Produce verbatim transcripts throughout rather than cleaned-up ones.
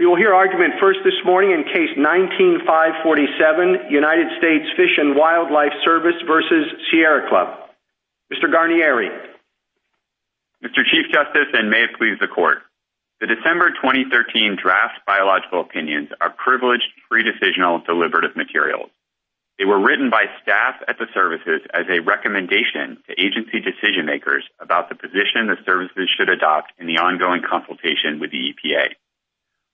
We will hear argument first this morning in Case nineteen five forty-seven, United States Fish and Wildlife Service versus Sierra Club. Mister Guarnieri. Mister Chief Justice, and may it please the Court, the December twenty thirteen draft biological opinions are privileged, pre-decisional, deliberative materials. They were written by staff at the services as a recommendation to agency decision-makers about the position the services should adopt in the ongoing consultation with the E P A.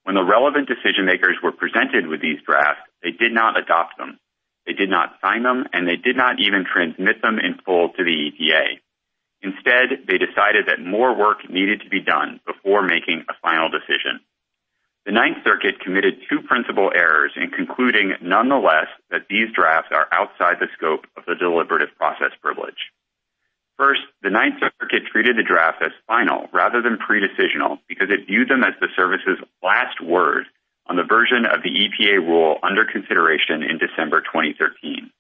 When the relevant decision-makers were presented with these drafts, they did not adopt them. They did not sign them, and they did not even transmit them in full to the E P A. Instead, they decided that more work needed to be done before making a final decision. The Ninth Circuit committed two principal errors in concluding, nonetheless, that these drafts are outside the scope of the deliberative process privilege. First, the Ninth Circuit treated the draft as final rather than pre-decisional because it viewed them as the service's last word on the version of the E P A rule under consideration in December twenty thirteen.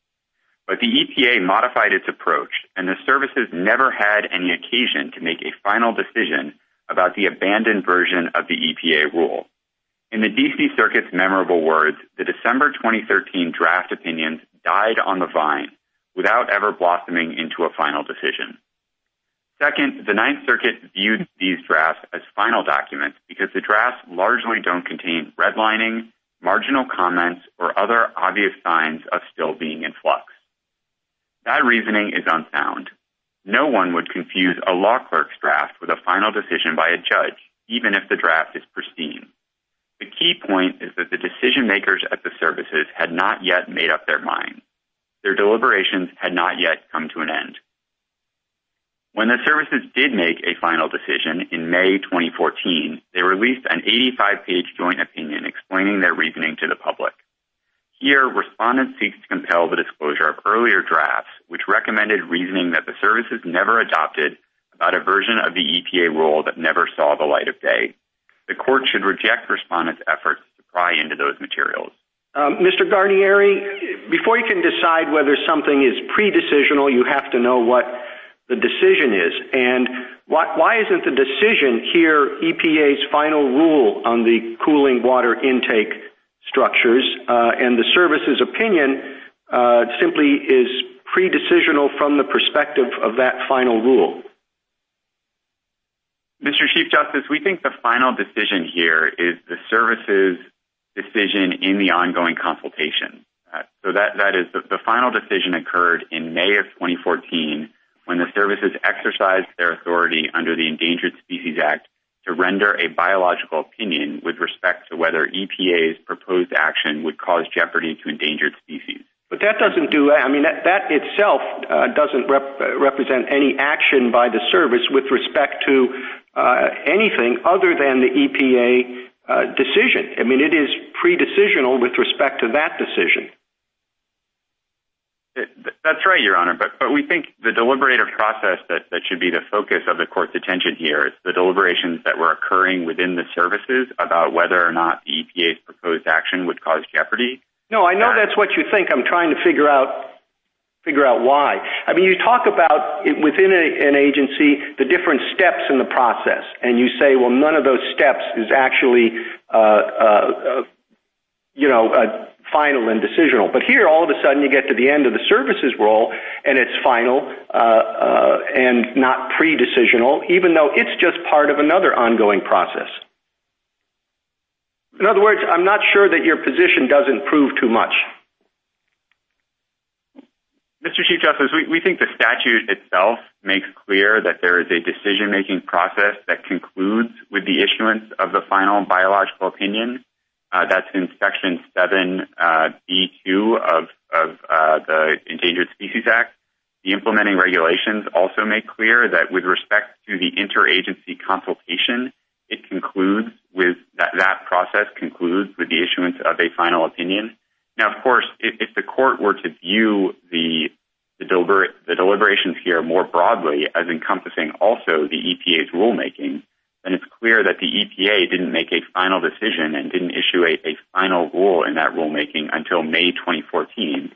But the E P A modified its approach, and the services never had any occasion to make a final decision about the abandoned version of the E P A rule. In the D C Circuit's memorable words, the December twenty thirteen draft opinions died on the vine without ever blossoming into a final decision. Second, the Ninth Circuit viewed these drafts as final documents because the drafts largely don't contain redlining, marginal comments, or other obvious signs of still being in flux. That reasoning is unsound. No one would confuse a law clerk's draft with a final decision by a judge, even if the draft is pristine. The key point is that the decision-makers at the services had not yet made up their minds. Their deliberations had not yet come to an end. When the services did make a final decision in May twenty fourteen, they released an eighty-five page joint opinion explaining their reasoning to the public. Here, respondents seek to compel the disclosure of earlier drafts, which recommended reasoning that the services never adopted about a version of the E P A rule that never saw the light of day. The court should reject respondents' efforts to pry into those materials. Uh, Mister Guarnieri, before you can decide whether something is pre-decisional, you have to know what the decision is. And why, why isn't the decision here E P A's final rule on the cooling water intake structures? Uh, and the service's opinion uh, simply is pre-decisional from the perspective of that final rule. Mister Chief Justice, we think the final decision here is the service's decision in the ongoing consultation. Uh, so that, that is the, the final decision occurred in May of twenty fourteen when the services exercised their authority under the Endangered Species Act to render a biological opinion with respect to whether E P A's proposed action would cause jeopardy to endangered species. But that doesn't do, I mean, that, that itself uh, doesn't rep- represent any action by the service with respect to uh, anything other than the E P A uh, decision. I mean, it is pre-decisional with respect to that decision. That's right, Your Honor, but, but we think the deliberative process that, that should be the focus of the court's attention here is the deliberations that were occurring within the services about whether or not the E P A's proposed action would cause jeopardy. No, I know that's what you think. I'm trying to figure out figure out why. I mean, you talk about within a, an agency the different steps in the process, and you say, well, none of those steps is actually, uh, uh, you know, uh, final and decisional. But here, all of a sudden, you get to the end of the services role, and it's final uh, uh, and not pre-decisional, even though it's just part of another ongoing process. In other words, I'm not sure that your position doesn't prove too much. Mister Chief Justice, we, we think the statute itself makes clear that there is a decision-making process that concludes with the issuance of the final biological opinion. Uh, that's in Section seven, uh, B two of, of uh, the Endangered Species Act. The implementing regulations also make clear that with respect to the interagency consultation, it concludes with that, that process concludes with the issuance of a final opinion. Now, of course, if, if the court were to view the, the, deliber- the deliberations here more broadly as encompassing also the E P A's rulemaking, then it's clear that the E P A didn't make a final decision and didn't issue a, a final rule in that rulemaking until May twenty fourteen.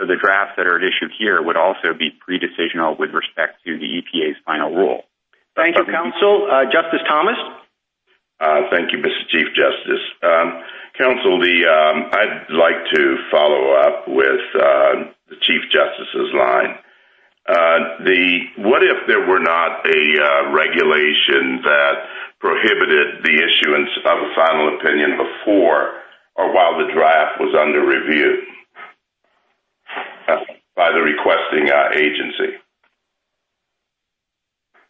So the drafts that are at issue here would also be pre-decisional with respect to the E P A's final rule. Thank you, counsel. Uh, Justice Thomas? Uh, thank you, Mister Chief Justice. Uh, the um, I'd like to follow up with uh, the Chief Justice's line. Uh, the what if there were not a uh, regulation that prohibited the issuance of a final opinion before or while the draft was under review uh, by the requesting uh, agency?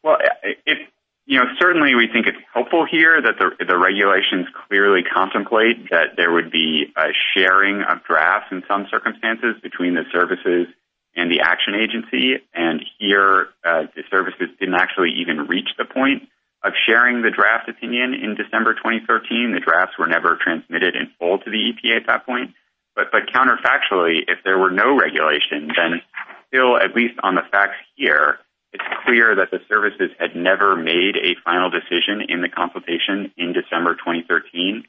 Well, it, you know, certainly we think it's helpful here that the, the regulations clearly contemplate that there would be a sharing of drafts in some circumstances between the services and the action agency. And here, uh, the services didn't actually even reach the point of sharing the draft opinion in December twenty thirteen. The drafts were never transmitted in full to the E P A at that point. But, but counterfactually, if there were no regulation, then still, at least on the facts here, it's clear that the services had never made a final decision in the consultation in December twenty thirteen.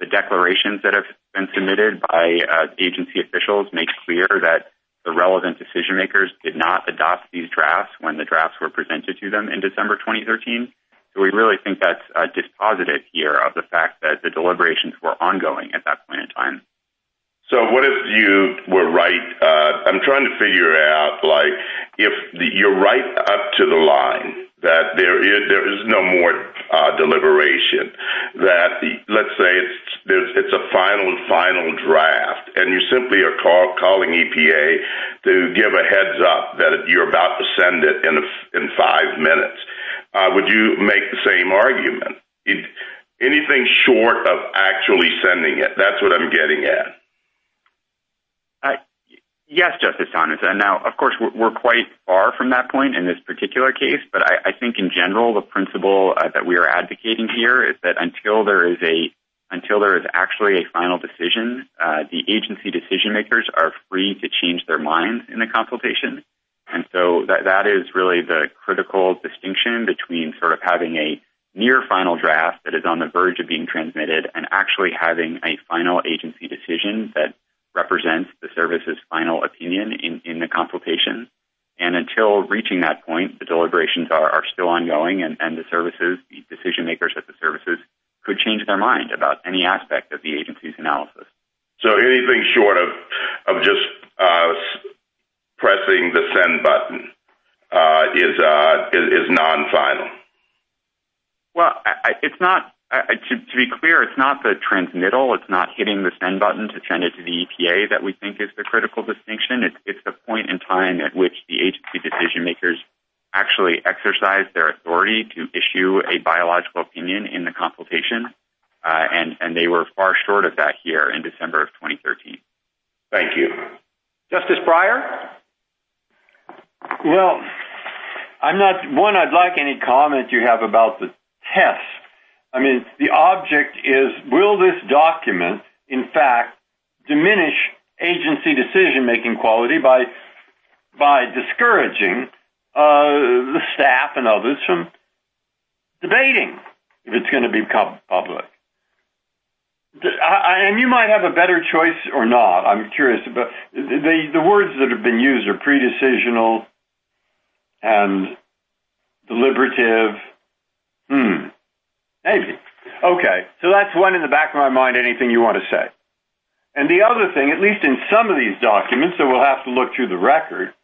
The declarations that have been submitted by uh, agency officials make clear that the relevant decision makers did not adopt these drafts when the drafts were presented to them in December twenty thirteen. So we really think that's uh, dispositive here of the fact that the deliberations were ongoing at that point in time. So what if you were right? Uh, I'm trying to figure out, like, if the, you're right up to the line that there is, there is no more uh, deliberation, that the, let's say it's there's, it's a final, final draft, and you simply are call, calling E P A to give a heads up that you're about to send it in a, in five minutes. Uh, would you make the same argument? It, anything short of actually sending it, that's what I'm getting at. Uh, yes, Justice Thomas. And now, of course, we're, we're quite far from that point in this particular case, but I, I think in general the principle uh, that we are advocating here is that until there is a until there is actually a final decision, uh, the agency decision makers are free to change their minds in the consultation. And so that that is really the critical distinction between sort of having a near final draft that is on the verge of being transmitted and actually having a final agency decision that represents the service's final opinion in, in the consultation. And until reaching that point, the deliberations are, are still ongoing, and, and the services, the decision makers at the services, could change their mind about any aspect of the agency's analysis. So anything short of of just uh, pressing the send button uh, is, uh, is is non-final. Well, I, it's not. Uh, to, to be clear, it's not the transmittal, it's not hitting the send button to send it to the E P A that we think is the critical distinction. It's, it's the point in time at which the agency decision makers actually exercise their authority to issue a biological opinion in the consultation, uh, and, and they were far short of that here in December of twenty thirteen. Thank you. Justice Breyer? Well, I'm not, one, I'd like any comment you have about the test. I mean, the object is, will this document, in fact, diminish agency decision-making quality by by discouraging uh, the staff and others from debating if it's going to become public? I, and you might have a better choice or not. I'm curious about the, the words that have been used are pre-decisional and deliberative. Hmm. Maybe. Okay, so that's one in the back of my mind, anything you want to say. And the other thing, at least in some of these documents, so we'll have to look through the record,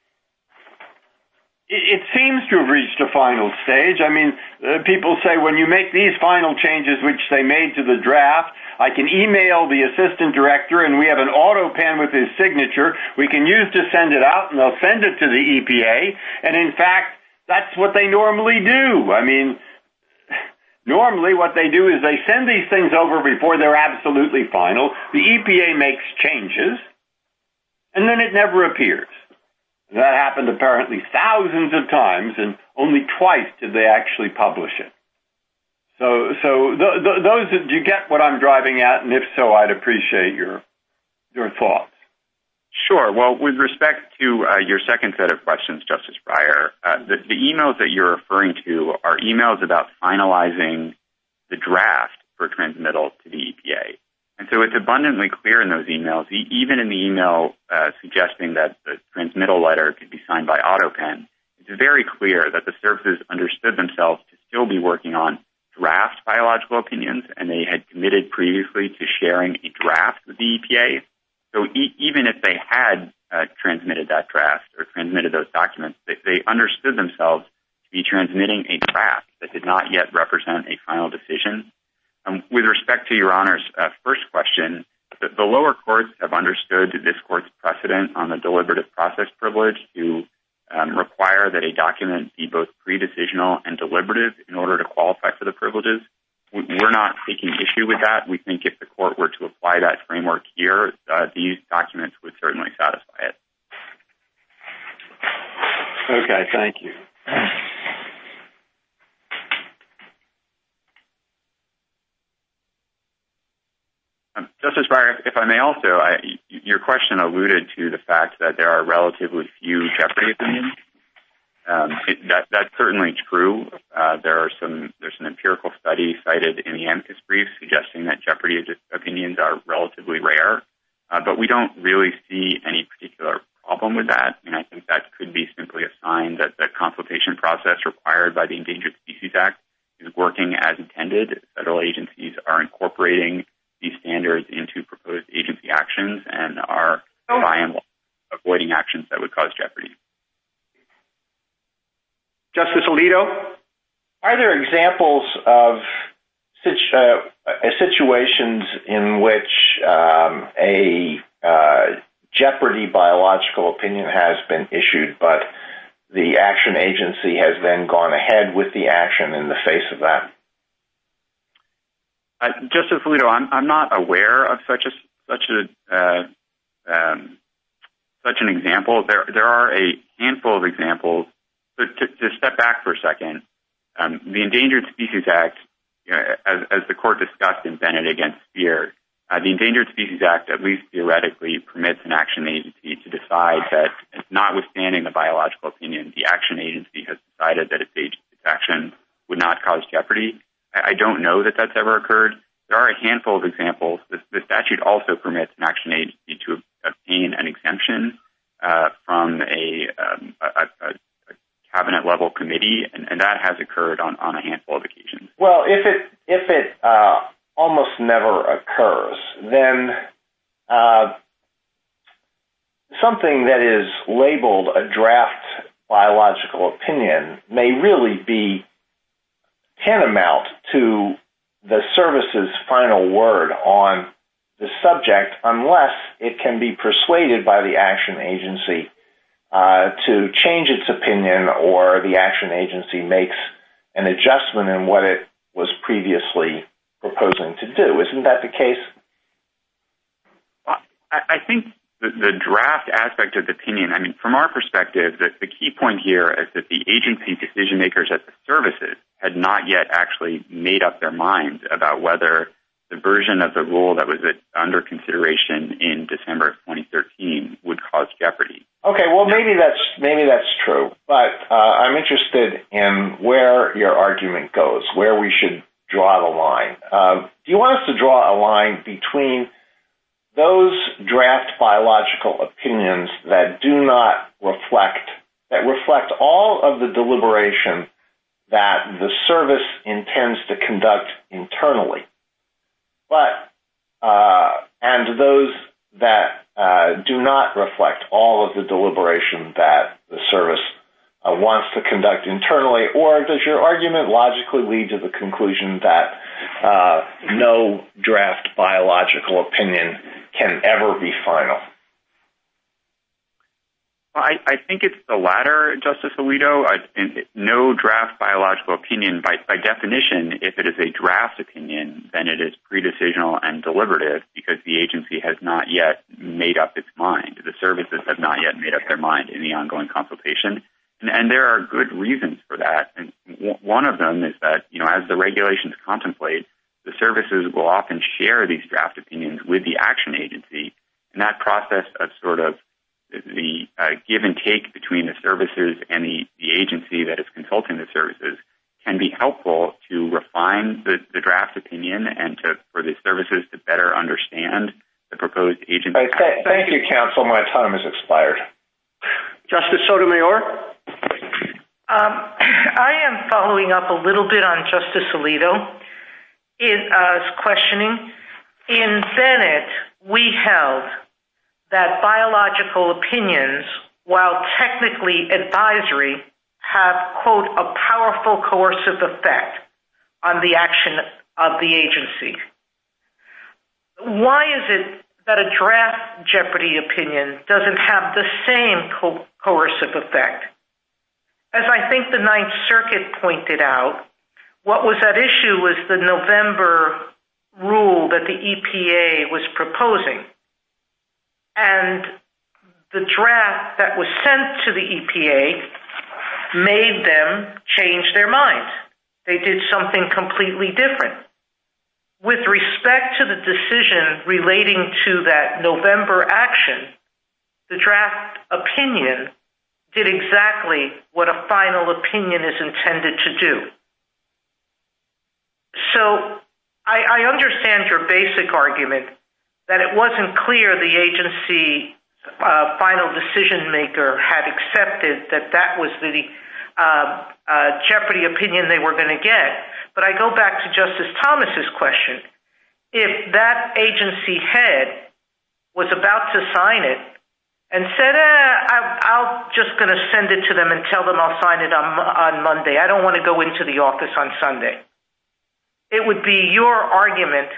it, it seems to have reached a final stage. I mean, uh, people say when you make these final changes, which they made to the draft, I can email the assistant director, and we have an auto pen with his signature. We can use to send it out, and they'll send it to the E P A. And, in fact, that's what they normally do. I mean, normally what they do is they send these things over before they're absolutely final. The E P A makes changes, and then it never appears. That happened apparently thousands of times, and only twice did they actually publish it. So so th- th- those, do you get what I'm driving at? And if so, I'd appreciate your your thoughts. Sure. Well, with respect to uh, your second set of questions, Justice Breyer, uh, the, the emails that you're referring to are emails about finalizing the draft for transmittal to the E P A. And so it's abundantly clear in those emails, e- even in the email uh, suggesting that the transmittal letter could be signed by AutoPen, it's very clear that the services understood themselves to still be working on draft biological opinions, and they had committed previously to sharing a draft with the E P A. So e- even if they had uh, transmitted that draft or transmitted those documents, they, they understood themselves to be transmitting a draft that did not yet represent a final decision. Um, with respect to Your Honor's uh, first question, the, the lower courts have understood this court's precedent on the deliberative process privilege to um, require that a document be both pre-decisional and deliberative in order to qualify for the privileges. We're not taking issue with that. We think if the court were to apply that framework here, uh, these documents would certainly satisfy it. Okay, thank you. Um, Justice Breyer, if I may also, I, your question alluded to the fact that there are relatively few jeopardy opinions. Um, it, that, that's certainly true. Uh, there are some, there's an empirical study cited in the amicus brief suggesting that jeopardy opinions are relatively rare. Uh, but we don't really see any particular problem with that. And I think that could be simply a sign that the consultation process required by the Endangered Species Act is working as intended. Federal agencies are incorporating these standards into proposed agency actions and are, by and large, avoiding actions that would cause jeopardy. Justice Alito, are there examples of situ- uh, situations in which um, a uh, jeopardy biological opinion has been issued, but the action agency has then gone ahead with the action in the face of that? Uh, Justice Alito, I'm, I'm not aware of such a such a uh, um, such an example. There there are a handful of examples. So to, to step back for a second, um, the Endangered Species Act, you know, as, as the court discussed in Bennett against Spear, uh, the Endangered Species Act, at least theoretically, permits an action agency to decide that, notwithstanding the biological opinion, the action agency has decided that its, its action would not cause jeopardy. I, I don't know that that's ever occurred. There are a handful of examples. The, the statute also permits an action agency to obtain an exemption uh, from a, um, a, a cabinet-level committee, and, and that has occurred on, on a handful of occasions. Well, if it if it uh, almost never occurs, then uh, something that is labeled a draft biological opinion may really be tantamount to the service's final word on the subject unless it can be persuaded by the action agency Uh, to change its opinion, or the action agency makes an adjustment in what it was previously proposing to do. Isn't that the case? I, I think the, the draft aspect of the opinion, I mean, from our perspective, the, the key point here is that the agency decision makers at the services had not yet actually made up their minds about whether the version of the rule that was under consideration in December of twenty thirteen would cause jeopardy. Okay, well, maybe that's maybe that's true, but uh, I'm interested in where your argument goes, where we should draw the line. Uh, do you want us to draw a line between those draft biological opinions that do not reflect, that reflect all of the deliberation that the service intends to conduct internally, but uh, and those that uh, do not reflect all of the deliberation that the service uh, wants to conduct internally? Or does your argument logically lead to the conclusion that uh, no draft biological opinion can ever be final? Well, I, I think it's the latter, Justice Alito. I, no draft biological opinion, by, by definition, if it is a draft opinion, then it is pre-decisional and deliberative because the agency has not yet made up its mind. The services have not yet made up their mind in the ongoing consultation. And, and there are good reasons for that. And w- one of them is that, you know, as the regulations contemplate, the services will often share these draft opinions with the action agency, and that process of sort of the uh, give and take between the services and the, the agency that is consulting the services can be helpful to refine the, the draft opinion and to for the services to better understand the proposed agency. Right, th- thank you, counsel. My time has expired. Justice Sotomayor? Um, I am following up a little bit on Justice Alito's uh, questioning. In Bennett, we held that biological opinions, while technically advisory, have, quote, a powerful coercive effect on the action of the agency. Why is it that a draft jeopardy opinion doesn't have the same co- coercive effect? As I think the Ninth Circuit pointed out, what was at issue was the November rule that the E P A was proposing. And the draft that was sent to the E P A made them change their mind. They did something completely different. With respect to the decision relating to that November action, the draft opinion did exactly what a final opinion is intended to do. So I, I understand your basic argument that it wasn't clear the agency uh, final decision maker had accepted that that was the Uh, uh, jeopardy opinion they were going to get. But I go back to Justice Thomas's question. If that agency head was about to sign it and said, eh, I, I'm just going to send it to them and tell them I'll sign it on, on Monday. I don't want to go into the office on Sunday. It would be your argument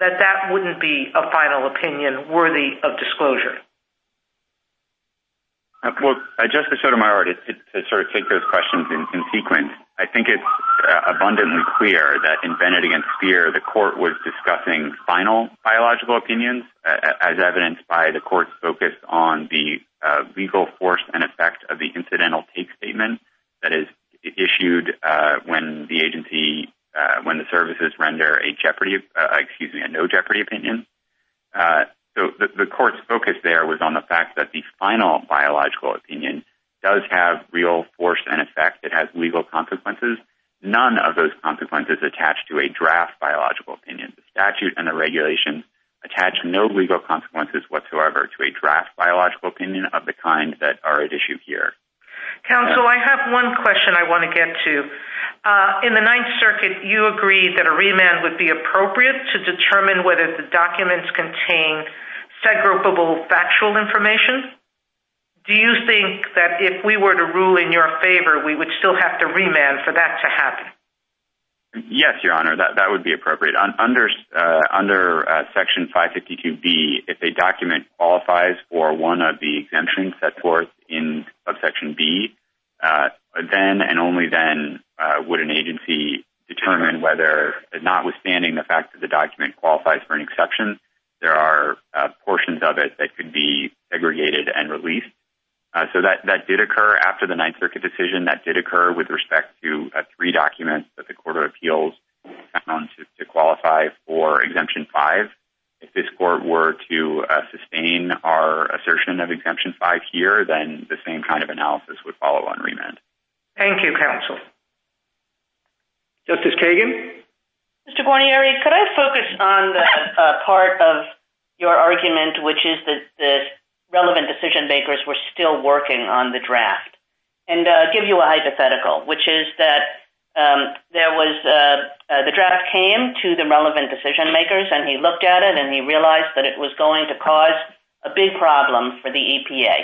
that that wouldn't be a final opinion worthy of disclosure. Uh, well, uh, Justice Sotomayor, to, to sort of take those questions in, in sequence, I think it's uh, abundantly clear that in Bennett against Spear, the court was discussing final biological opinions, uh, as evidenced by the court's focus on the uh, legal force and effect of the incidental take statement that is issued uh, when the agency, uh, when the services render a jeopardy, uh, excuse me, a no jeopardy opinion. Uh, So the, the court's focus there was on the fact that the final biological opinion does have real force and effect. It has legal consequences. None of those consequences attach to a draft biological opinion. The statute and the regulations attach no legal consequences whatsoever to a draft biological opinion of the kind that are at issue here. Counsel, I have one question I want to get to. Uh, in the Ninth Circuit, you agreed that a remand would be appropriate to determine whether the documents contain segregable factual information. Do you think that if we were to rule in your favor, we would still have to remand for that to happen? Yes, Your Honor, that, that would be appropriate. Un, under uh, under uh, Section five fifty-two B, if a document qualifies for one of the exemptions set forth in subsection B, uh, then and only then uh, would an agency determine whether, notwithstanding the fact that the document qualifies for an exception, there are uh, portions of it that could be segregated and released. Uh, so that, that did occur after the Ninth Circuit decision. That did occur with respect to uh, three documents that the Court of Appeals found to, to qualify for Exemption five. If this court were to uh, sustain our assertion of Exemption five here, then the same kind of analysis would follow on remand. Thank you, counsel. Justice Kagan? Mister Guarnieri, could I focus on the uh, part of your argument, which is that the relevant decision-makers were still working on the draft. And uh, give you a hypothetical, which is that um, there was uh, uh, the draft came to the relevant decision-makers, and he looked at it, and he realized that it was going to cause a big problem for the E P A.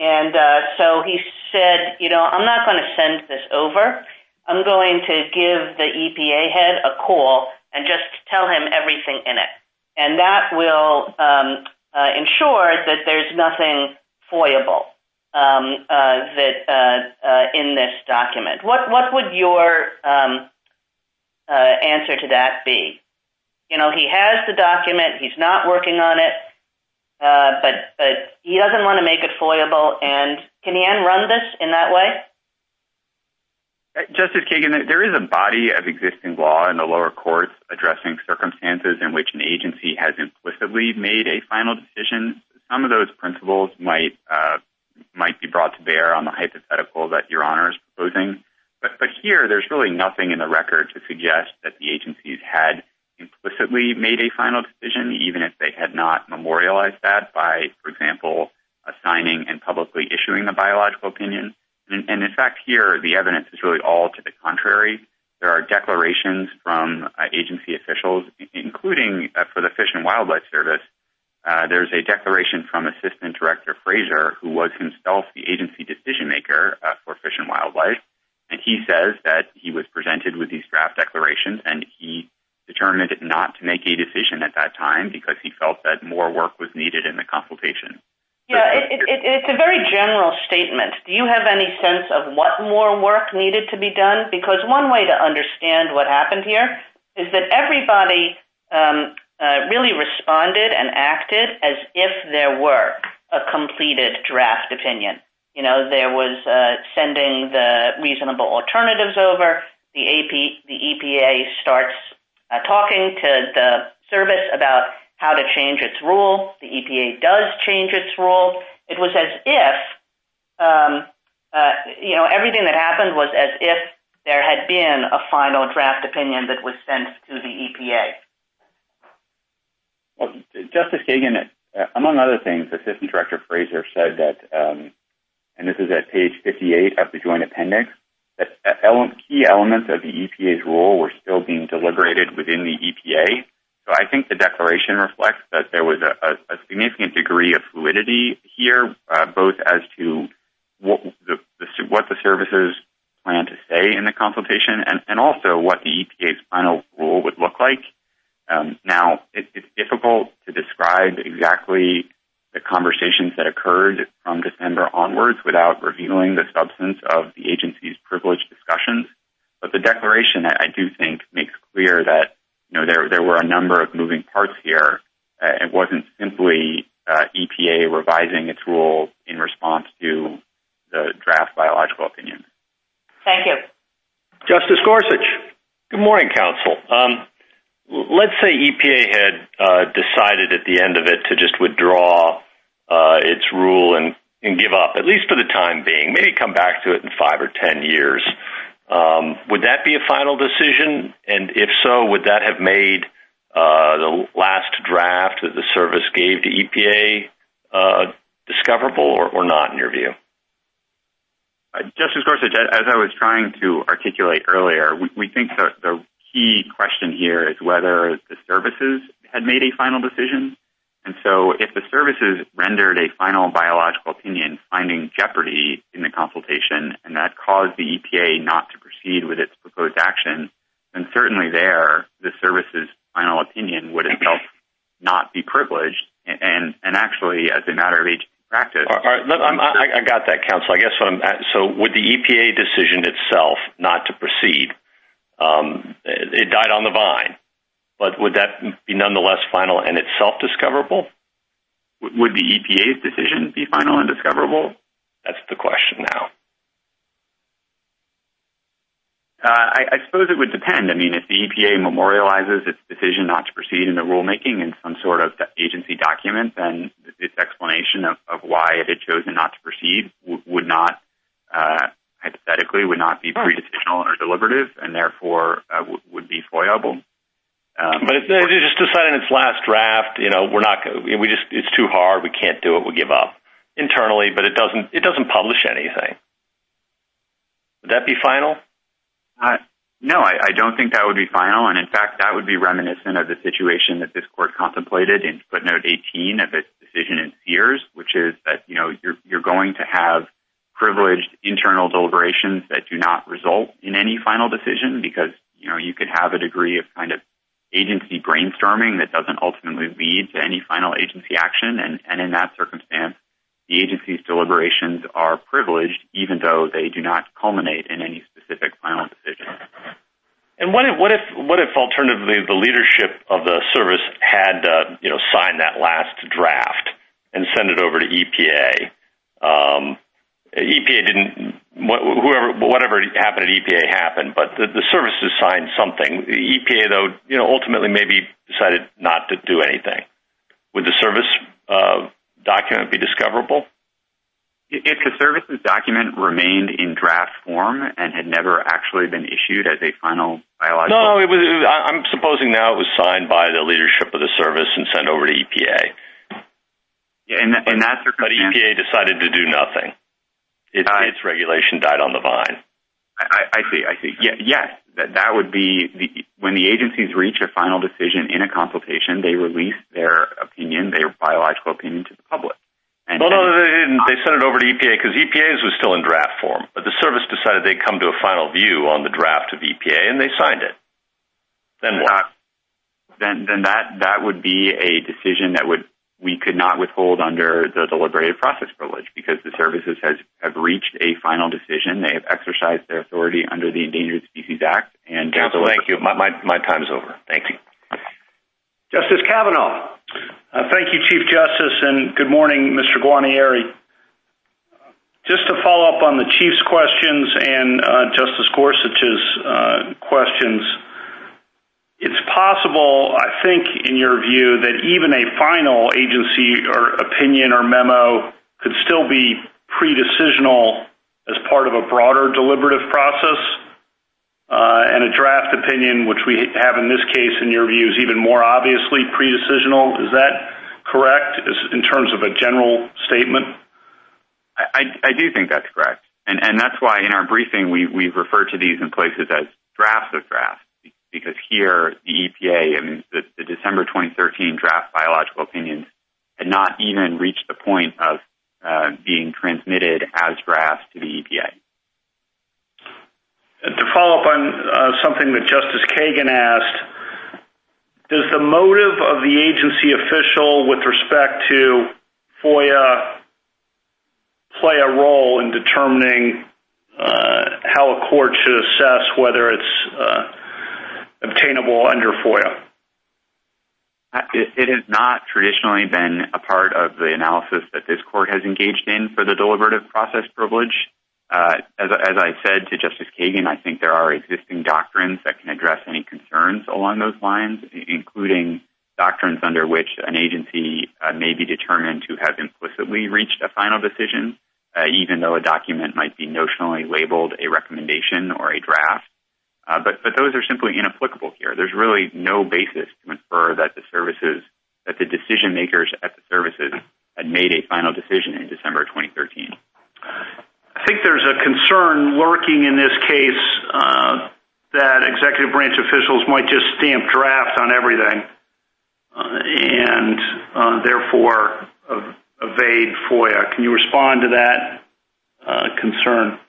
And uh, so he said, you know, I'm not going to send this over. I'm going to give the E P A head a call and just tell him everything in it. And that will um, – Uh, ensure that there's nothing foiable um, uh, that uh, uh, in this document. What what would your um, uh, answer to that be? You know, he has the document. He's not working on it, uh, but but he doesn't want to make it foiable. And can he run this in that way? Justice Kagan, there is a body of existing law in the lower courts addressing circumstances in which an agency has implicitly made a final decision. Some of those principles might uh, might be brought to bear on the hypothetical that Your Honor is proposing. But, but here, there's really nothing in the record to suggest that the agencies had implicitly made a final decision, even if they had not memorialized that by, for example, assigning and publicly issuing the biological opinion. And, and in fact, here, the evidence is really all to the contrary. There are declarations from uh, agency officials, including uh, for the Fish and Wildlife Service. Uh, there's a declaration from Assistant Director Fraser, who was himself the agency decision maker uh, for Fish and Wildlife. And he says that he was presented with these draft declarations, and he determined not to make a decision at that time because he felt that more work was needed in the consultation. Yeah, so, it, it, it, it's a very general statement. Do you have any sense of what more work needed to be done? Because one way to understand what happened here is that everybody um, uh, really responded and acted as if there were a completed draft opinion. You know, there was uh, sending the reasonable alternatives over. The A P, the E P A starts uh, talking to the service about how to change its rule. The E P A does change its rule. It was as if, um, uh, you know, everything that happened was as if there had been a final draft opinion that was sent to the E P A. Well, Justice Kagan, uh, among other things, Assistant Director Fraser said that um, and this is at page fifty-eight of the Joint Appendix, that key elements of the E P A's rule were still being deliberated within the E P A. So I think the declaration reflects that there was a, a, a significant degree of fluidity here, uh, both as to what the, the, what the services plan to say in the consultation and, and also what the E P A's final rule would look like. Um, now, it, it's difficult to describe exactly the conversations that occurred from December onwards without revealing the substance of the agency's privileged discussions. But the declaration, I do think, makes clear that, you know, there, there were a number of moving parts here. Uh, it wasn't simply uh, E P A revising its rule in response to the draft biological opinion. Thank you. Justice Gorsuch. Good morning, counsel. Um, Let's say E P A had uh, decided at the end of it to just withdraw uh, its rule and, and give up, at least for the time being, maybe come back to it in five or ten years. Um, would that be a final decision? And if so, would that have made uh, the last draft that the service gave to E P A uh, discoverable or, or not, in your view? Uh, Justice Gorsuch, as I was trying to articulate earlier, we, we think that the key question here is whether the services had made a final decision. And so if the services rendered a final biological opinion finding jeopardy in the consultation and that caused the E P A not to proceed with its proposed action, then certainly there the services' final opinion would itself not be privileged. And, and, and actually, as a matter of agency practice... All right, I'm, I, I got that, counsel. I guess what I'm at, so would the E P A decision itself not to proceed, Um, it died on the vine, but would that be nonetheless final and itself discoverable? Would the E P A's decision be final and discoverable? That's the question now. Uh, I, I suppose it would depend. I mean, if the E P A memorializes its decision not to proceed in the rulemaking in some sort of agency document, then its explanation of, of why it had chosen not to proceed w- would not uh, hypothetically, would not be pre-decisional or deliberative, and therefore uh, w- would be FOIAble. Um, but if they just decide in its last draft, you know, we're not. We just it's too hard. We can't do it. We give up internally. But it doesn't. It doesn't publish anything. Would that be final? Uh, no, I, I don't think that would be final. And in fact, that would be reminiscent of the situation that this court contemplated in footnote eighteen of its decision in Sears, which is that you know you're you're going to have privileged internal deliberations that do not result in any final decision because, you know, you could have a degree of kind of agency brainstorming that doesn't ultimately lead to any final agency action. And, and in that circumstance, the agency's deliberations are privileged even though they do not culminate in any specific final decision. And what if, what if, what if alternatively the leadership of the service had, uh, you know, signed that last draft and sent it over to E P A? Um, E P A didn't, whoever, whatever happened at E P A happened, but the, the services signed something. The E P A, though, you know, ultimately maybe decided not to do anything. Would the service uh, document be discoverable? If the services document remained in draft form and had never actually been issued as a final biological... No, it was, it was, I'm supposing now it was signed by the leadership of the service and sent over to E P A. Yeah, in, that, but, in that circumstance... But E P A decided to do nothing. It, I, its regulation died on the vine. I, I see. I see. Yeah, yes, that that would be the, when the agencies reach a final decision in a consultation, they release their opinion, their biological opinion, to the public. And, well, no, they didn't. They sent it over to E P A because E P A's was still in draft form. But the service decided they'd come to a final view on the draft of E P A, and they signed it. Then what? Uh, then, then that that would be a decision that would we could not withhold under the deliberative process privilege because the services has have reached a final decision. They have exercised their authority under the Endangered Species Act. And counsel, thank you. My, my my time's over. Thank you, Justice Kavanaugh. Uh, thank you, Chief Justice, and good morning, Mister Guarnieri. Just to follow up on the Chief's questions and uh, Justice Gorsuch's uh, questions, it's possible, I think, in your view, that even a final agency or opinion or memo could still be pre-decisional as part of a broader deliberative process, Uh, and a draft opinion, which we have in this case, in your view, is even more obviously pre-decisional. Is that correct is, in terms of a general statement? I, I do think that's correct. And, and that's why in our briefing we, we've referred to these in places as drafts of drafts, because here the E P A, I mean, the, the December twenty thirteen draft biological opinions had not even reached the point of uh, being transmitted as drafts to the E P A. To follow up on uh, something that Justice Kagan asked, does the motive of the agency official with respect to FOIA play a role in determining uh, how a court should assess whether it's uh, obtainable under FOIA? It, it has not traditionally been a part of the analysis that this court has engaged in for the deliberative process privilege. Uh, as, as I said to Justice Kagan, I think there are existing doctrines that can address any concerns along those lines, including doctrines under which an agency uh, may be determined to have implicitly reached a final decision, uh, even though a document might be notionally labeled a recommendation or a draft. Uh, but, but those are simply inapplicable here. There's really no basis to infer that the services, that the decision makers at the services had made a final decision in December twenty thirteen. I think there's a concern lurking in this case uh, that executive branch officials might just stamp draft on everything uh, and uh, therefore uh, evade FOIA. Can you respond to that uh, concern?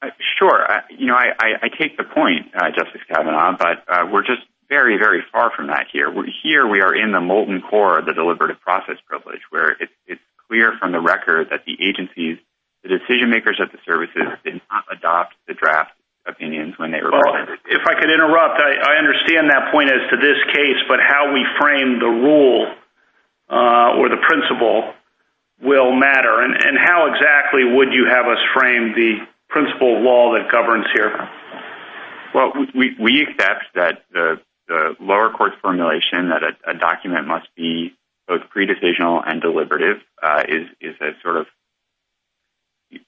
Uh, sure. I, you know, I, I, I take the point, uh, Justice Kavanaugh, but uh, we're just very, very far from that here. We're, here we are in the molten core of the deliberative process privilege, where it's, it's clear from the record that the agencies The decision-makers at the services did not adopt the draft opinions when they were well, brought in. If I could interrupt, I, I understand that point as to this case, but how we frame the rule uh, or the principle will matter. And, and how exactly would you have us frame the principle of law that governs here? Well, we, we accept that the, the lower court's formulation that a, a document must be both pre-decisional and deliberative uh, is, is a sort of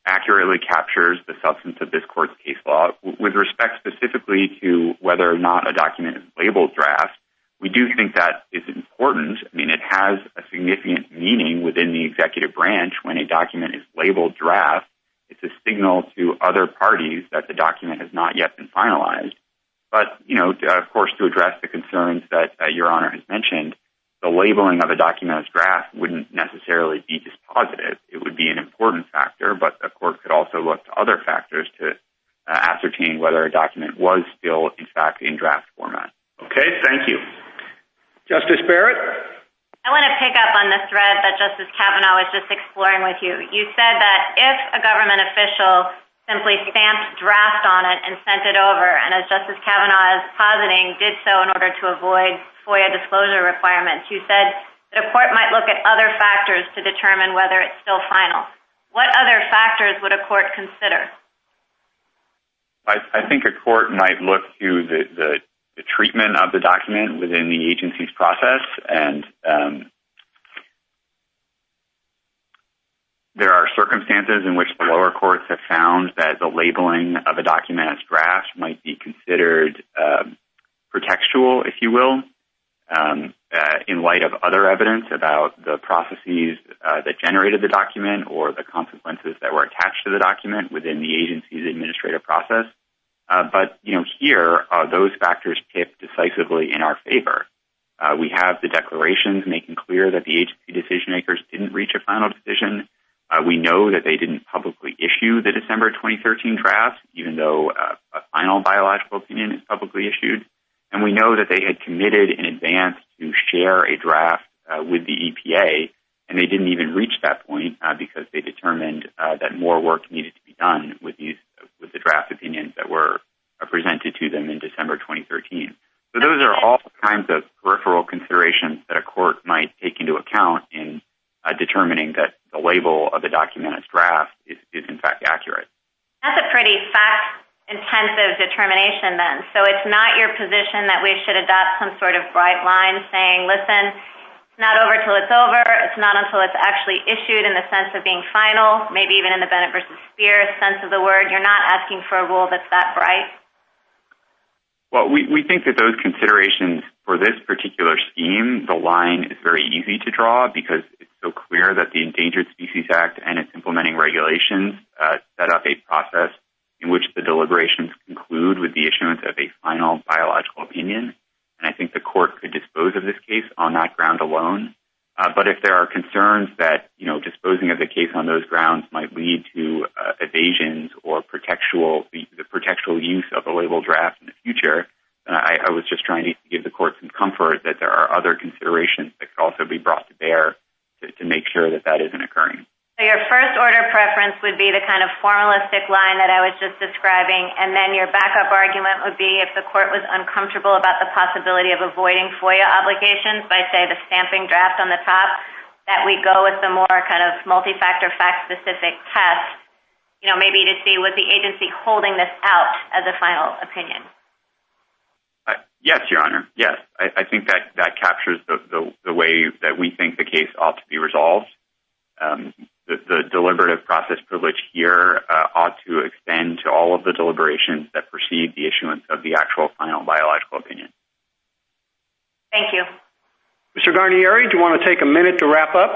accurately captures the substance of this court's case law. With respect specifically to whether or not a document is labeled draft, we do think that is important. I mean, it has a significant meaning within the executive branch when a document is labeled draft. It's a signal to other parties that the document has not yet been finalized. But, you know, of course, to address the concerns that uh, Your Honor has mentioned, the labeling of a document as draft wouldn't necessarily be dispositive. It would be an important factor, but the court could also look to other factors to uh, ascertain whether a document was still, in fact, in draft format. Okay, thank you. Justice Barrett? I want to pick up on the thread that Justice Kavanaugh was just exploring with you. You said that if a government official simply stamped draft on it and sent it over, and as Justice Kavanaugh is positing, did so in order to avoid FOIA disclosure requirements. You said that a court might look at other factors to determine whether it's still final. What other factors would a court consider? I, I think a court might look to the, the, the treatment of the document within the agency's process, and um, there are circumstances in which the lower courts have found that the labeling of a document as draft might be considered um, pretextual, if you will. Um, uh, in light of other evidence about the processes uh, that generated the document or the consequences that were attached to the document within the agency's administrative process. Uh, but, you know, here, uh, those factors tip decisively in our favor. Uh, we have the declarations making clear that the agency decision makers didn't reach a final decision. Uh, we know that they didn't publicly issue the December twenty thirteen draft, even though uh, a final biological opinion is publicly issued. And we know that they had committed in advance to share a draft uh, with the E P A, and they didn't even reach that point uh, because they determined uh, that more work needed to be done with these with the draft opinions that were uh, presented to them in December twenty thirteen. So those are all kinds of peripheral considerations that a court might take into account in uh, determining that the label of the document as draft is, is in fact accurate. That's a pretty fact-intensive determination then. So it's not your position that we should adopt some sort of bright line saying, listen, it's not over till it's over. It's not until it's actually issued in the sense of being final, maybe even in the Bennett versus Spear sense of the word. You're not asking for a rule that's that bright. Well, we, we think that those considerations for this particular scheme, the line is very easy to draw because it's so clear that the Endangered Species Act and its implementing regulations uh, set up a process in which the deliberations conclude with the issuance of a final biological opinion. And I think the court could dispose of this case on that ground alone. Uh, but if there are concerns that, you know, disposing of the case on those grounds might lead to uh, evasions or protectual, the, the protectual use of a label draft in the future, then I, I was just trying to give the court some comfort that there are other considerations that could also be brought to bear to, to make sure that that isn't occurring. So your first order preference would be the kind of formalistic line that I was just describing, and then your backup argument would be if the court was uncomfortable about the possibility of avoiding FOIA obligations by, say, the stamping draft on the top, that we go with the more kind of multi-factor, fact-specific test, you know, maybe to see was the agency holding this out as a final opinion. Uh, yes, Your Honor. Yes. I, I think that, that captures the, the, the way that we think the case ought to be resolved. Um, the, the deliberative process privilege here uh, ought to extend to all of the deliberations that precede the issuance of the actual final biological opinion. Thank you. Mister Guarnieri, do you want to take a minute to wrap up?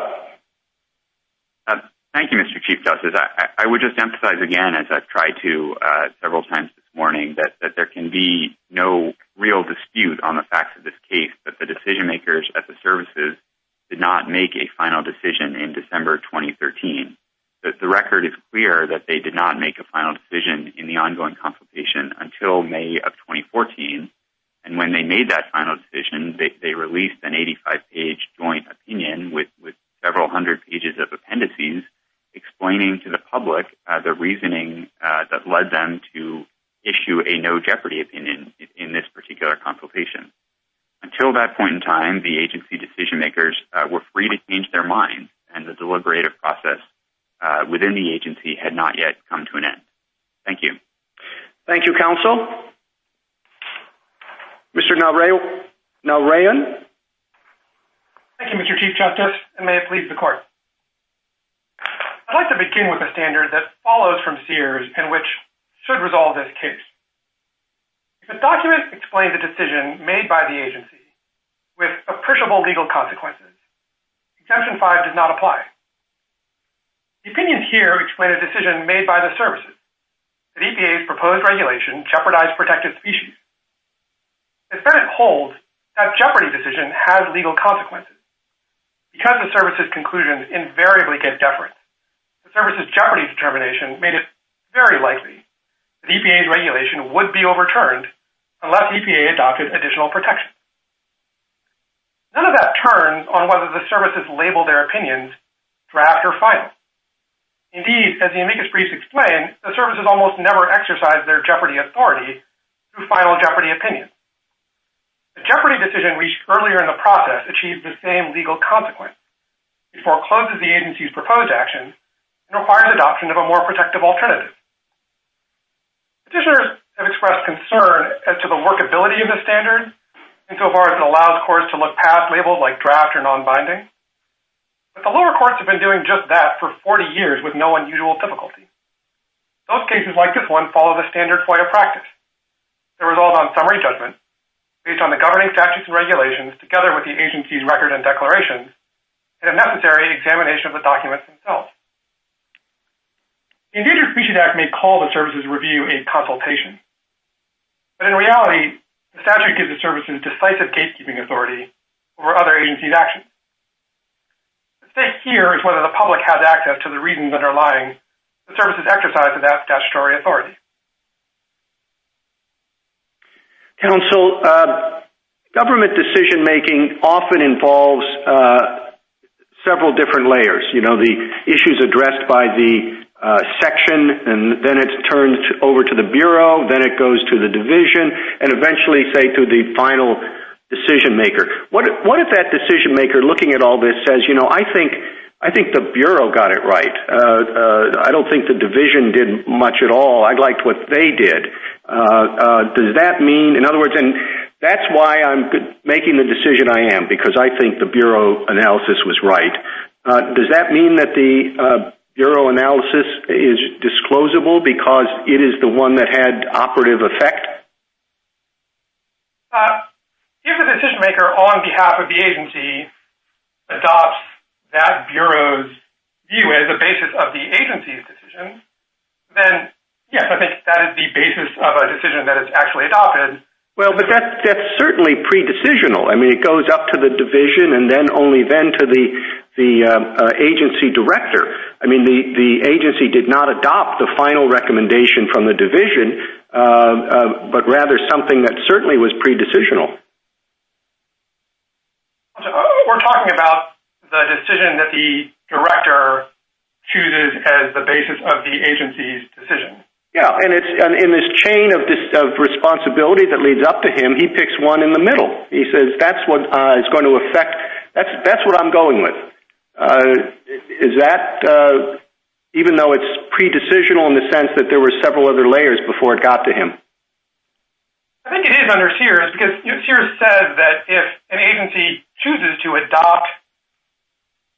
Uh, thank you, Mister Chief Justice. I, I would just emphasize again, as I've tried to uh, several times this morning, that, that there can be no real dispute on the facts of this case, that the decision makers at the services did not make a final decision in December twenty thirteen. The, the record is clear that they did not make a final decision in the ongoing consultation until May of twenty fourteen. And when they made that final decision, they, they released an eighty-five page joint opinion with, with several hundred pages of appendices explaining to the public uh, the reasoning uh, that led them to issue a no jeopardy opinion in, in this particular consultation. Until that point in time, the agency decision makers uh, were free to change their minds, and the deliberative process uh, within the agency had not yet come to an end. Thank you. Thank you, counsel. Mister Narayan. Thank you, Mister Chief Justice, and may it please the court. I'd like to begin with a standard that follows from Sears and which should resolve this case. If a document explains a decision made by the agency with appreciable legal consequences, Exemption five does not apply. The opinions here explain a decision made by the services that E P A's proposed regulation jeopardized protected species. As Bennett holds, that jeopardy decision has legal consequences. Because the services' conclusions invariably get deference, the services' jeopardy determination made it very likely the E P A's regulation would be overturned unless E P A adopted additional protections. None of that turns on whether the services label their opinions draft or final. Indeed, as the amicus briefs explain, the services almost never exercise their jeopardy authority through final jeopardy opinions. The jeopardy decision reached earlier in the process achieves the same legal consequence. It forecloses the agency's proposed action and requires adoption of a more protective alternative. Petitioners have expressed concern as to the workability of the standard insofar as it allows courts to look past labels like draft or non-binding. But the lower courts have been doing just that for forty years with no unusual difficulty. Those cases like this one follow the standard FOIA practice. They're resolved on summary judgment based on the governing statutes and regulations together with the agency's record and declarations, and if necessary, examination of the documents themselves. The Endangered Species Act may call the service's review a consultation, but in reality, the statute gives the services decisive gatekeeping authority over other agencies' actions. The stake here is whether the public has access to the reasons underlying the service's exercise of that statutory authority. Counsel, uh, government decision-making often involves uh, several different layers. You know, the issues addressed by the uh, section, and then it's turned to, over to the Bureau, then it goes to the division, and eventually, say, to the final decision-maker. What, what if that decision-maker, looking at all this, says, you know, I think I think the Bureau got it right. Uh, uh, I don't think the division did much at all. I liked what they did. Uh, uh, does that mean, in other words, and that's why I'm making the decision I am, because I think the Bureau analysis was right. Uh, does that mean that the uh, Bureau analysis is disclosable because it is the one that had operative effect? Uh, if the decision maker on behalf of the agency adopts that Bureau's view as the basis of the agency's decision, then, yes, I think that is the basis of a decision that is actually adopted. Well, but that, that's certainly pre-decisional. I mean, it goes up to the division and then only then to the the uh, uh, agency director. I mean, the, the agency did not adopt the final recommendation from the division, uh, uh, but rather something that certainly was pre-decisional. So, uh, we're talking about the decision that the director chooses as the basis of the agency's decision. Yeah, and it's and in this chain of, dis, of responsibility that leads up to him, he picks one in the middle. He says, that's what uh, is going to affect, that's that's what I'm going with. Uh, is that, uh, even though it's pre-decisional in the sense that there were several other layers before it got to him? I think it is under Sears, because you know, Sears says that if an agency chooses to adopt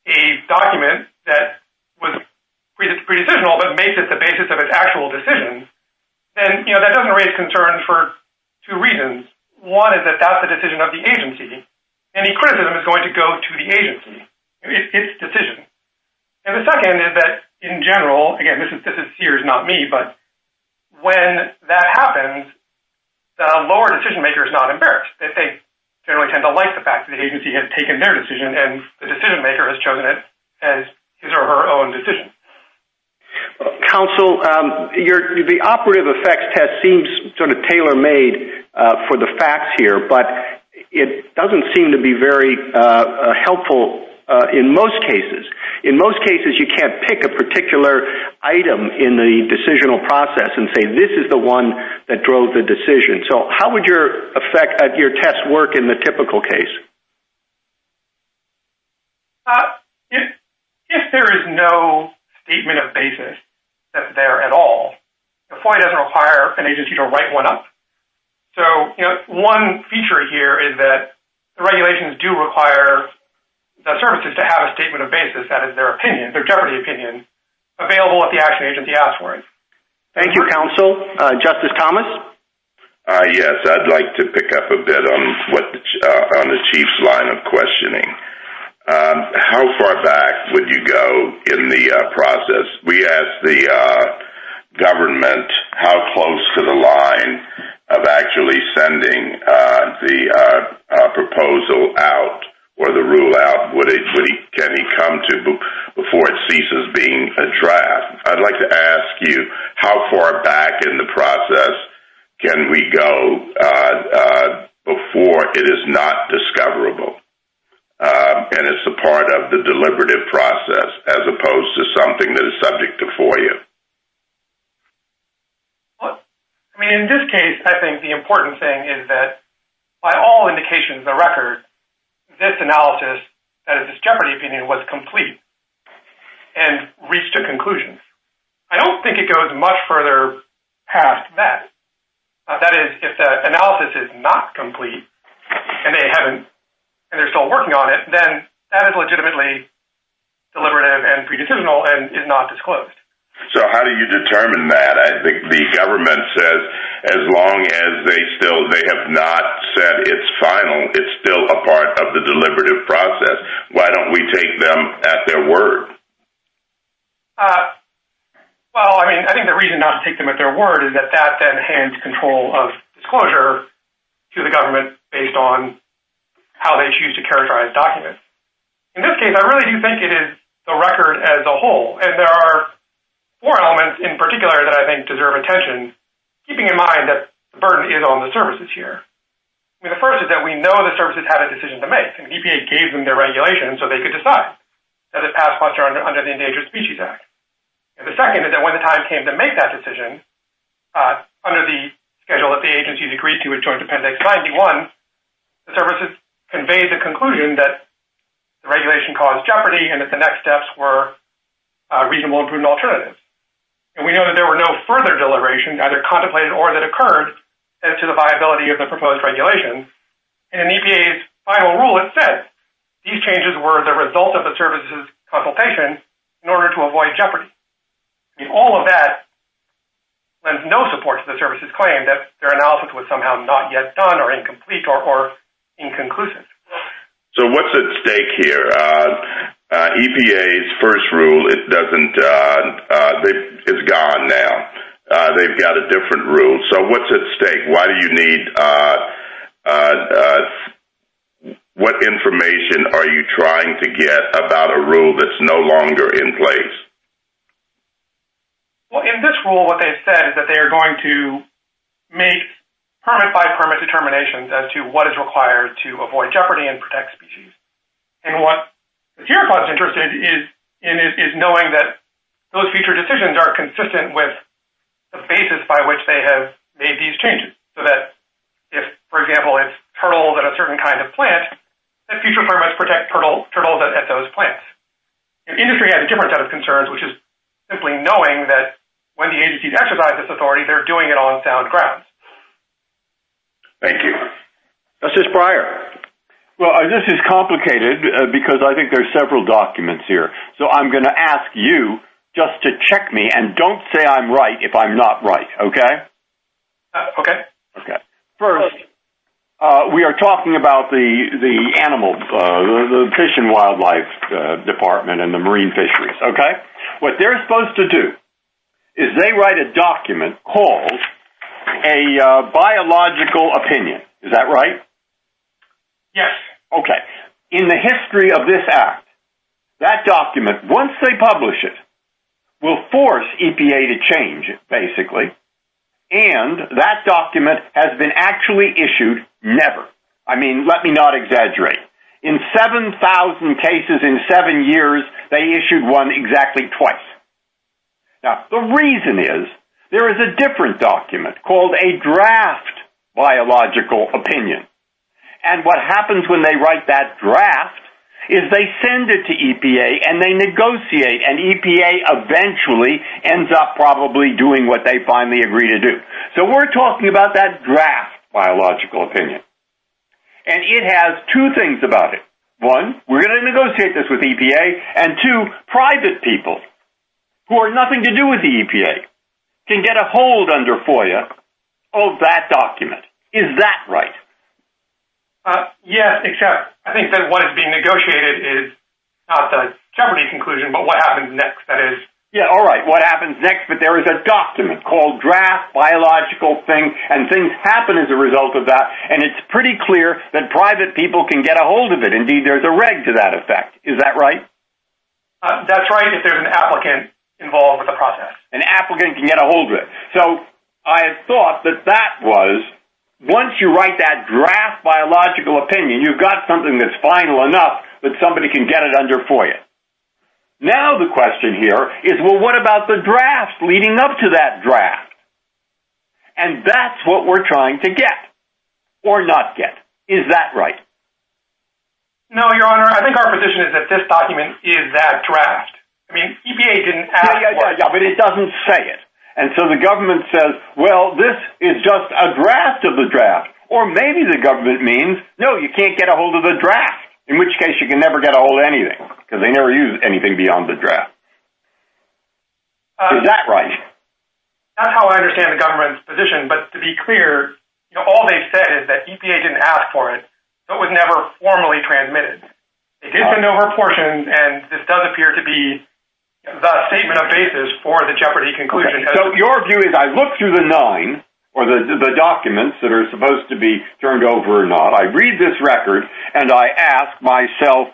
a document that was pre-decisional but makes it the basis of its actual decision, then, you know, that doesn't raise concern for two reasons. One is that that's the decision of the agency. Any criticism is going to go to the agency, it, its decision. And the second is that, in general, again, this is, this is Sears, not me, but when that happens, the lower decision maker is not embarrassed. They think, generally tend to like the fact that the agency has taken their decision and the decision-maker has chosen it as his or her own decision. Counsel, um, your, the operative effects test seems sort of tailor-made uh, for the facts here, but it doesn't seem to be very uh, helpful uh, in most cases. In most cases, you can't pick a particular item in the decisional process and say, this is the one that drove the decision. So how would your effect uh, your test work in the typical case? Uh, if, if there is no statement of basis that's there at all, the FOIA doesn't require an agency to write one up. So, you know, one feature here is that the regulations do require the services to have a statement of basis, that is their opinion, their jeopardy opinion, available if the action agency asks for it. Thank you, counsel. Uh, Justice Thomas? Uh, yes, I'd like to pick up a bit on what the, uh, on the Chief's line of questioning. Um, how far back would you go in the uh, process? We asked the uh, government how close to the line of actually sending uh, the uh, uh, proposal out or the rule out, would it, would he, can he come to before it ceases being a draft? I'd like to ask you, how far back in the process can we go uh, uh, before it is not discoverable? Um, and it's a part of the deliberative process as opposed to something that is subject to FOIA. Well, I mean, in this case, I think the important thing is that by all indications, the record, this analysis, that is this jeopardy opinion, was complete and reached a conclusion. I don't think it goes much further past that. Uh, that is, if the analysis is not complete and they haven't, and they're still working on it, then that is legitimately deliberative and pre-decisional and is not disclosed. So how do you determine that? I think the government says as long as they still, they have not said it's final, it's still a part of the deliberative process. Why don't we take them at their word? Uh, well, I mean, I think the reason not to take them at their word is that that then hands control of disclosure to the government based on how they choose to characterize documents. In this case, I really do think it is the record as a whole, and there are four elements in particular that I think deserve attention, keeping in mind that the burden is on the services here. I mean, the first is that we know the services had a decision to make, and the E P A gave them their regulation so they could decide. Does it pass muster under, under the Endangered Species Act? And the second is that when the time came to make that decision, uh, under the schedule that the agencies agreed to at Joint Appendix ninety-one, the services conveyed the conclusion that the regulation caused jeopardy and that the next steps were uh, reasonable and prudent alternatives. And we know that there were no further deliberations, either contemplated or that occurred, as to the viability of the proposed regulation. And in E P A's final rule, it said these changes were the result of the service's consultation in order to avoid jeopardy. I mean, all of that lends no support to the service's claim that their analysis was somehow not yet done or incomplete or, or inconclusive. So what's at stake here? Uh... Uh, E P A's first rule, it doesn't, uh, uh, is gone now. Uh, they've got a different rule. So what's at stake? Why do you need, uh, uh, uh, what information are you trying to get about a rule that's no longer in place? Well, in this rule, what they've said is that they are going to make permit-by-permit determinations as to what is required to avoid jeopardy and protect species. And what the Sierra Club's interest is, in, is, is knowing that those future decisions are consistent with the basis by which they have made these changes. So that if, for example, it's turtles at a certain kind of plant, that future permits protect turtle, turtles at, at those plants. And industry has a different set of concerns, which is simply knowing that when the agencies exercise this authority, they're doing it on sound grounds. Thank you. Justice Breyer. Well, uh, this is complicated uh, because I think there's several documents here. So I'm going to ask you just to check me and don't say I'm right if I'm not right, okay? Uh, okay. Okay. First, uh, we are talking about the, the animal, uh, the, the Fish and Wildlife uh, Department and the Marine Fisheries, okay? What they're supposed to do is they write a document called a uh, biological opinion. Is that right? Yes. Okay. In the history of this act, that document, once they publish it, will force E P A to change it, basically. And that document has been actually issued never. I mean, let me not exaggerate. In seven thousand cases in seven years, they issued one exactly twice. Now, the reason is there is a different document called a draft biological opinion. And what happens when they write that draft is they send it to E P A and they negotiate, and E P A eventually ends up probably doing what they finally agree to do. So we're talking about that draft biological opinion. And it has two things about it. One, we're going to negotiate this with E P A, and two, private people who are nothing to do with the E P A can get a hold under FOIA of that document. Is that right? Uh, yes, except I think that what is being negotiated is not the jeopardy conclusion, but what happens next. That is... Yeah, all right, what happens next, but there is a document called draft biological thing, and things happen as a result of that, and it's pretty clear that private people can get a hold of it. Indeed, there's a reg to that effect. Is that right? Uh, that's right, if there's an applicant involved with the process. An applicant can get a hold of it. So I had thought that that was... Once you write that draft biological opinion, you've got something that's final enough that somebody can get it under FOIA. Now the question here is, well, what about the draft leading up to that draft? And that's what we're trying to get, or not get. Is that right? No, Your Honor, I think our position is that this document is that draft. I mean, E P A didn't ask yeah, yeah, yeah, yeah, but it doesn't say it. And so the government says, well, this is just a draft of the draft. Or maybe the government means, no, you can't get a hold of the draft, in which case you can never get a hold of anything, because they never use anything beyond the draft. Uh, Is that right? That's how I understand the government's position, but to be clear, you know, all they've said is that E P A didn't ask for it, so it was never formally transmitted. They did send over portions, and this does appear to be the statement of basis for the jeopardy conclusion. Okay. So your view is I look through the nine, or the, the documents that are supposed to be turned over or not, I read this record, and I ask myself,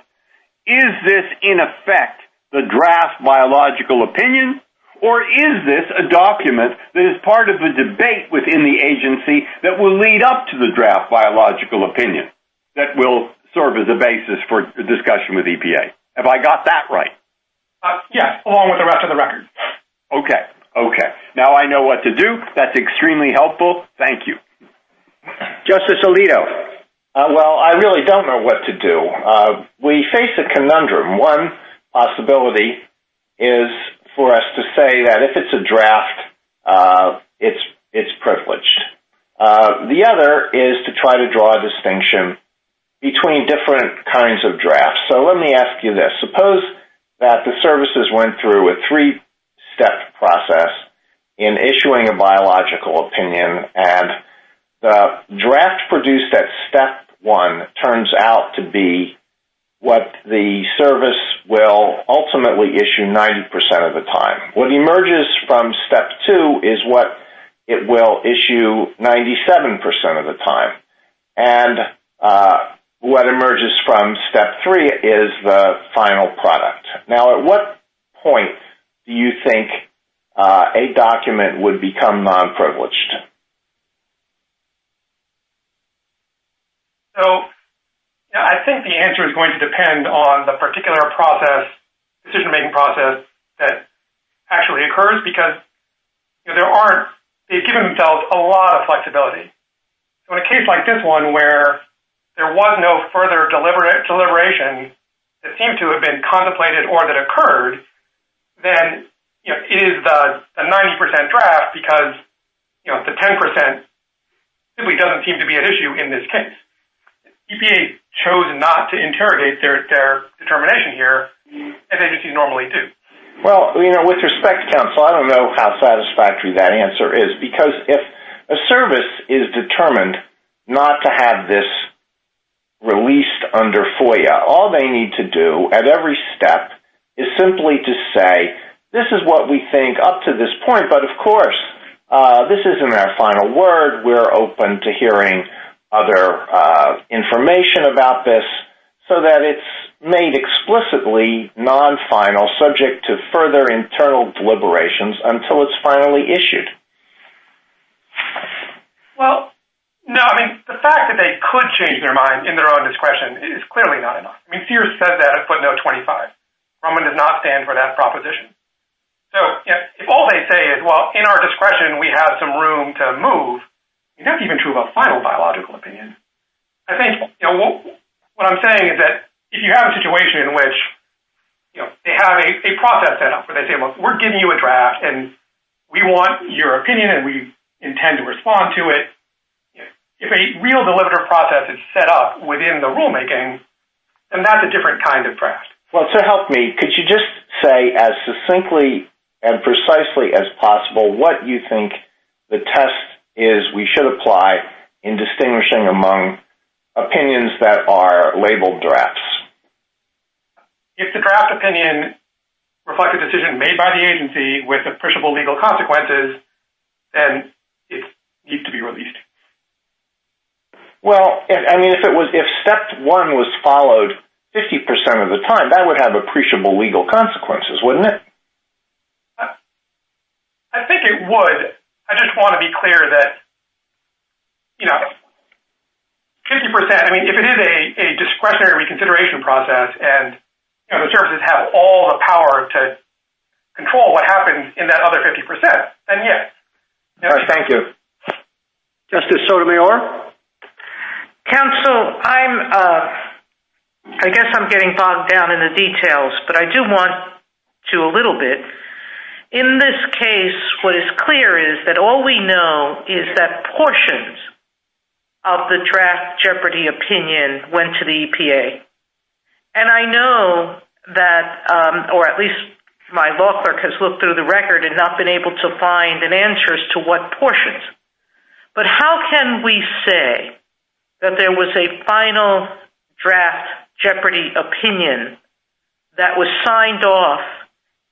is this in effect the draft biological opinion? Or is this a document that is part of the debate within the agency that will lead up to the draft biological opinion that will serve as a basis for discussion with E P A? Have I got that right? Uh, yes, along with the rest of the record. Okay, okay. Now I know what to do. That's extremely helpful. Thank you. Justice Alito. Uh, well, I really don't know what to do. Uh, we face a conundrum. One possibility is for us to say that if it's a draft, uh, it's it's privileged. Uh, the other is to try to draw a distinction between different kinds of drafts. So let me ask you this. Suppose that the services went through a three-step process in issuing a biological opinion, and the draft produced at step one turns out to be what the service will ultimately issue ninety percent of the time. What emerges from step two is what it will issue ninety-seven percent of the time. And uh, what emerges from step three is the final product. Now, at what point do you think uh, a document would become non-privileged? So, Yeah, I think the answer is going to depend on the particular process, decision-making process that actually occurs, because you know, there aren't, they've given themselves a lot of flexibility. So in a case like this one where there was no further deliberate deliberation that seemed to have been contemplated or that occurred, then you know, it is the, the ninety percent draft because you know, the ten percent simply doesn't seem to be an issue in this case. E P A chose not to interrogate their, their determination here, as agencies normally do. Well, you know, with respect, counsel, I don't know how satisfactory that answer is, because if a service is determined not to have this released under FOIA, all they need to do at every step is simply to say, this is what we think up to this point, but of course, uh, this isn't our final word. We're open to hearing other uh, information about this, so that it's made explicitly non-final, subject to further internal deliberations until it's finally issued. Well, no, I mean, the fact that they could change their mind in their own discretion is clearly not enough. I mean, Sears says that at footnote twenty-five. Roman does not stand for that proposition. So, you know, if all they say is, well, in our discretion, we have some room to move, that's even true about final biological opinion. I think, you know, what, what I'm saying is that if you have a situation in which, you know, they have a, a process set up where they say, look, we're giving you a draft and we want your opinion and we intend to respond to it. You know, if a real deliberative process is set up within the rulemaking, then that's a different kind of draft. Well, so help me, could you just say as succinctly and precisely as possible what you think the test is we should apply in distinguishing among opinions that are labeled drafts? If the draft opinion reflects a decision made by the agency with appreciable legal consequences, then it needs to be released. Well, I mean, if it was, if step one was followed fifty percent of the time, that would have appreciable legal consequences, wouldn't it? I think it would. I just want to be clear that, you know, fifty percent, I mean, if it is a, a discretionary reconsideration process and, you know, the services have all the power to control what happens in that other fifty percent, then yes. You know, all right, thank you. Justice Sotomayor? Counsel, I'm, uh, I guess I'm getting bogged down in the details, but I do want to a little bit. In this case, what is clear is that all we know is that portions of the draft jeopardy opinion went to the E P A. And I know that, um, or at least my law clerk has looked through the record and not been able to find an answer as to what portions. But how can we say that there was a final draft Jeopardy opinion that was signed off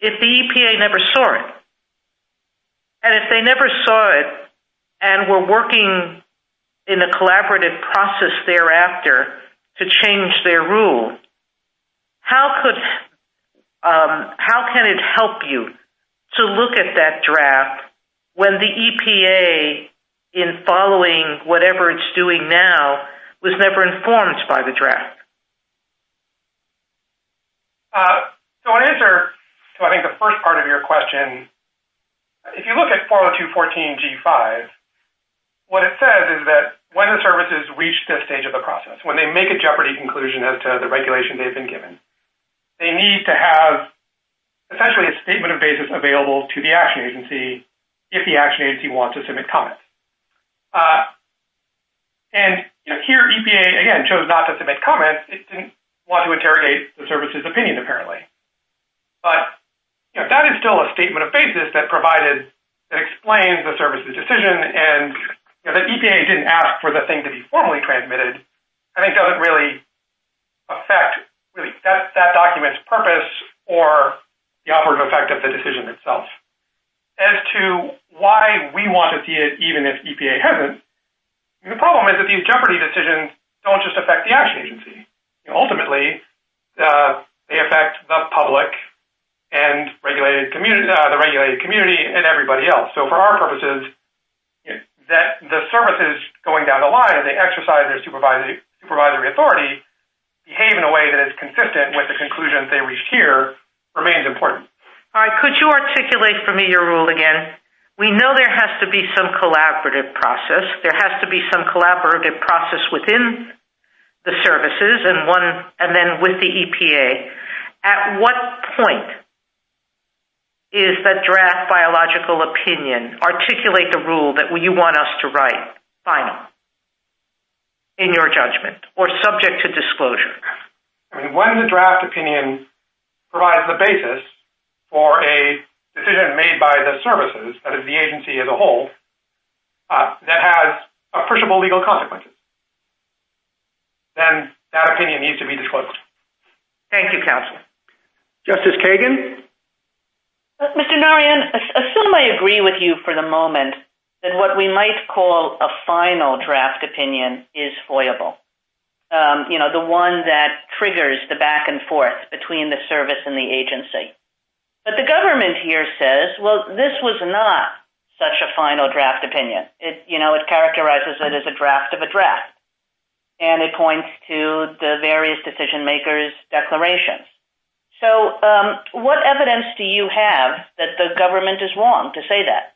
if the E P A never saw it? And if they never saw it and were working in a collaborative process thereafter to change their rule, how could um, how can it help you to look at that draft when the E P A, in following whatever it's doing now, was never informed by the draft? Uh, so in answer to, I think, the first part of your question, if you look at four oh two point fourteen G five, what it says is that when the services reach this stage of the process, when they make a jeopardy conclusion as to the regulation they've been given, they need to have essentially a statement of basis available to the action agency if the action agency wants to submit comments. Uh, and you know, here E P A, again, chose not to submit comments. It didn't want to interrogate the service's opinion, apparently. But you know, that is still a statement of basis that provided, that explains the service's decision, and you know, that E P A didn't ask for the thing to be formally transmitted, I think doesn't really affect really that, that document's purpose or the operative effect of the decision itself. As to why we want to see it even if E P A hasn't, the problem is that these jeopardy decisions don't just affect the action agency. You know, ultimately, uh, they affect the public and regulated community, uh, the regulated community and everybody else. So for our purposes, you know, that the services going down the line as they exercise their supervisory, supervisory authority behave in a way that is consistent with the conclusions they reached here remains important. All right. Could you articulate for me your rule again? We know there has to be some collaborative process. There has to be some collaborative process within the services and one, and then with the E P A. At what point is the draft biological opinion, articulate the rule that you want us to write, final, in your judgment, or subject to disclosure? I mean, when the draft opinion provides the basis for a decision made by the services, that is the agency as a whole, uh, that has appreciable legal consequences, then that opinion needs to be disclosed. Thank you, counsel. Justice Kagan? Mister Narayan, assume I agree with you for the moment that what we might call a final draft opinion is foiable. Um, you know, the one that triggers the back and forth between the service and the agency. But the government here says, well, this was not such a final draft opinion. It, you know, it characterizes it as a draft of a draft. And it points to the various decision makers' declarations. So um, what evidence do you have that the government is wrong to say that?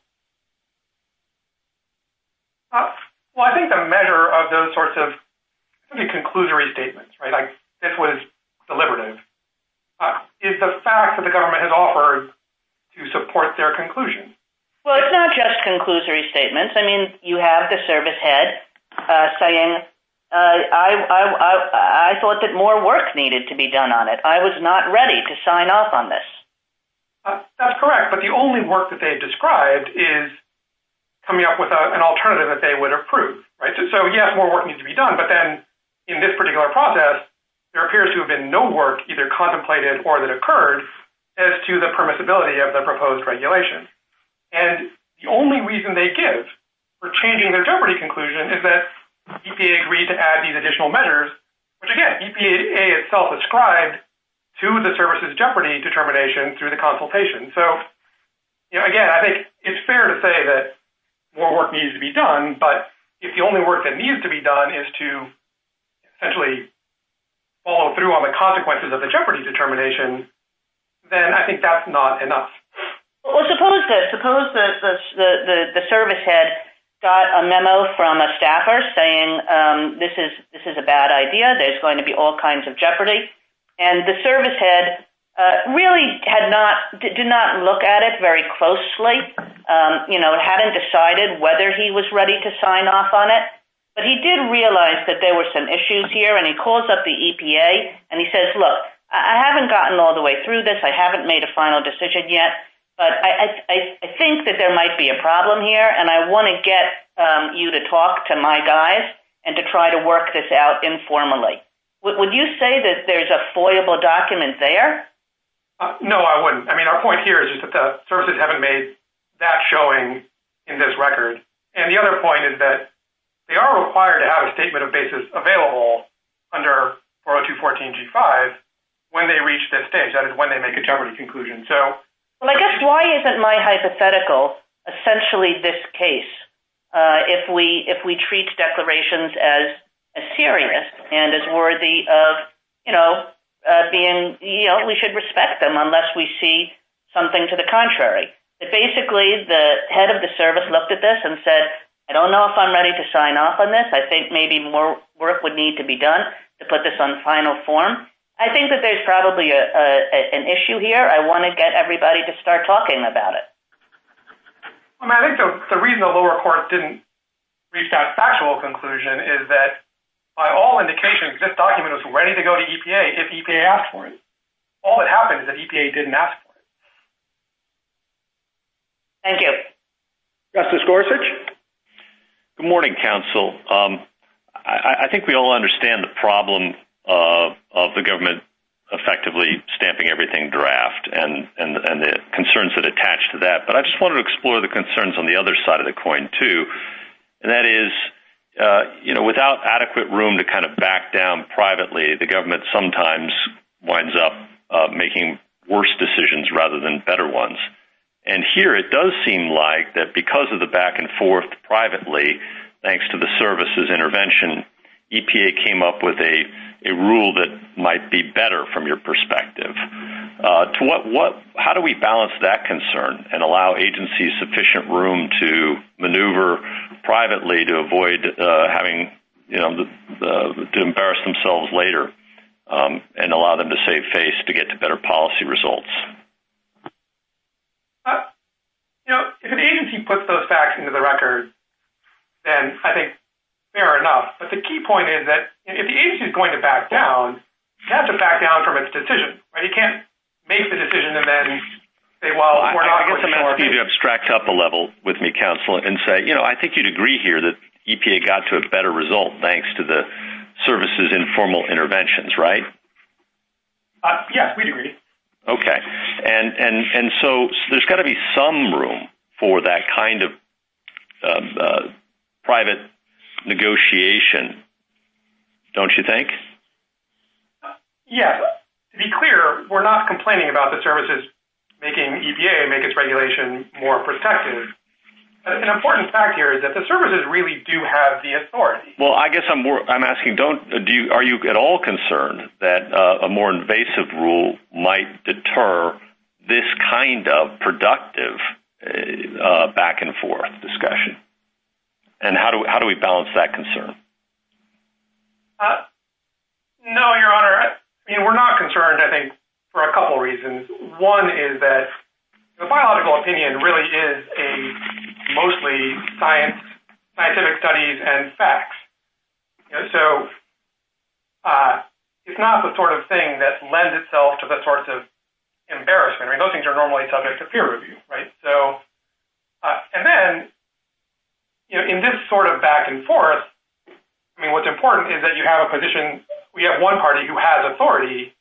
Uh, well, I think the measure of those sorts of sort of conclusory statements, right, like this was deliberative, uh, is the fact that the government has offered to support their conclusion. Well, it's not just conclusory statements. I mean, you have the service head uh, saying, Uh, I, I, I, I thought that more work needed to be done on it. I was not ready to sign off on this. Uh, that's correct, but the only work that they've described is coming up with a, an alternative that they would approve, right? So, so, yes, more work needs to be done, but then in this particular process, there appears to have been no work either contemplated or that occurred as to the permissibility of the proposed regulation. And the only reason they give for changing their jeopardy conclusion is that E P A agreed to add these additional measures, which, again, E P A itself ascribed to the service's jeopardy determination through the consultation. So, you know, again, I think it's fair to say that more work needs to be done, but if the only work that needs to be done is to essentially follow through on the consequences of the jeopardy determination, then I think that's not enough. Well, suppose that suppose that the, the, the, the service head got a memo from a staffer saying um, this is this is a bad idea. There's going to be all kinds of jeopardy, and the service head uh, really had not did not look at it very closely. Um, you know, hadn't decided whether he was ready to sign off on it, but he did realize that there were some issues here, and he calls up the E P A and he says, "Look, I haven't gotten all the way through this. I haven't made a final decision yet, but I, I, I think that there might be a problem here, and I want to get um, you to talk to my guys and to try to work this out informally. W- would you say that there's a foiable document there? Uh, no, I wouldn't. I mean, our point here is just that the services haven't made that showing in this record. And the other point is that they are required to have a statement of basis available under four oh two fourteen G five when they reach this stage. That is when they make a jeopardy conclusion. So, well, I guess why isn't my hypothetical essentially this case? Uh, if we if we treat declarations as, as serious and as worthy of, you know, uh, being, you know, we should respect them unless we see something to the contrary. That basically the head of the service looked at this and said, I don't know if I'm ready to sign off on this. I think maybe more work would need to be done to put this on final form. I think that there's probably a, a, a, an issue here. I want to get everybody to start talking about it. I mean, I think the, the reason the lower court didn't reach that factual conclusion is that, by all indications, this document was ready to go to E P A if E P A asked for it. All that happened is that E P A didn't ask for it. Thank you. Justice Gorsuch? Good morning, counsel. Um, I, I think we all understand the problem uh, of the government effectively stamping everything draft and, and, and the concerns that attach to that. But I just wanted to explore the concerns on the other side of the coin, too, and that is, uh, you know, without adequate room to kind of back down privately, the government sometimes winds up uh, making worse decisions rather than better ones. And here it does seem like that because of the back and forth privately, thanks to the service's intervention, E P A came up with a, a rule that might be better from your perspective. Uh, to what, what, how do we balance that concern and allow agencies sufficient room to maneuver privately to avoid uh, having, you know, the, the, to embarrass themselves later um, and allow them to save face to get to better policy results? Uh, you know, if an agency puts those facts into the record, then I think fair enough. But the key point is that if the agency is going to back down, it has to back down from its decision, right? You can't make the decision and then say, well, well we're I, not I guess I'm asking you to abstract up a level with me, counsel, and say, you know, I think you'd agree here that E P A got to a better result thanks to the service's informal interventions, right? Uh, yes, we'd agree. Okay. And and and so, so there's got to be some room for that kind of uh, uh, private negotiation, don't you think? Yes. To be clear, we're not complaining about the services making E P A make its regulation more protective. An important fact here is that the services really do have the authority. Well, I guess I'm I'm asking, don't do you are you at all concerned that uh, a more invasive rule might deter this kind of productive uh, back and forth discussion? And how do we, how do we balance that concern? Uh, no, Your Honor. I mean, we're not concerned. I think for a couple reasons. One is that the biological opinion really is a mostly science, scientific studies and facts. You know, so uh, it's not the sort of thing that lends itself to the sorts of embarrassment. I mean, those things are normally subject to peer review, right? So, uh, and then, you know, in this sort of back and forth, I mean, what's important is that you have a position, we have one party who has authority,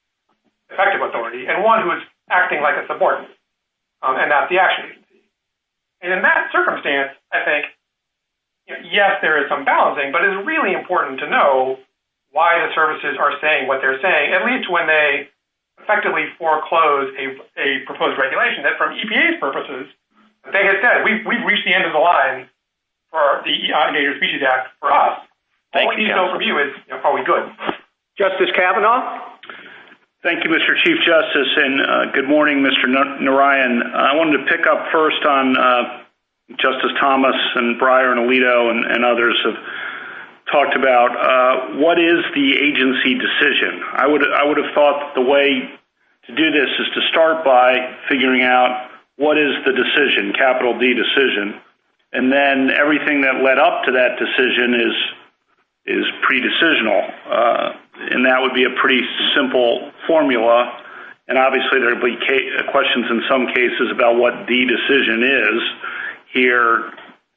effective authority, and one who is acting like a subordinate, um, and that's the action. And in that circumstance, I think, you know, yes, there is some balancing, but it's really important to know why the services are saying what they're saying, at least when they effectively foreclose a, a proposed regulation that, from E P A's purposes, they had said, we've, we've reached the end of the line for the uh, Endangered Species Act for us. All we need to know from you is, you know, are we good? Justice Kavanaugh? Thank you, Mister Chief Justice, and uh, good morning, Mister Narayan. I wanted to pick up first on uh, Justice Thomas and Breyer and Alito and, and others have talked about uh, what is the agency decision. I would I would have thought that the way to do this is to start by figuring out what is the decision, capital D decision, and then everything that led up to that decision is is pre-decisional. Uh, and that would be a pretty simple formula. And obviously there will be questions in some cases about what the decision is. Here,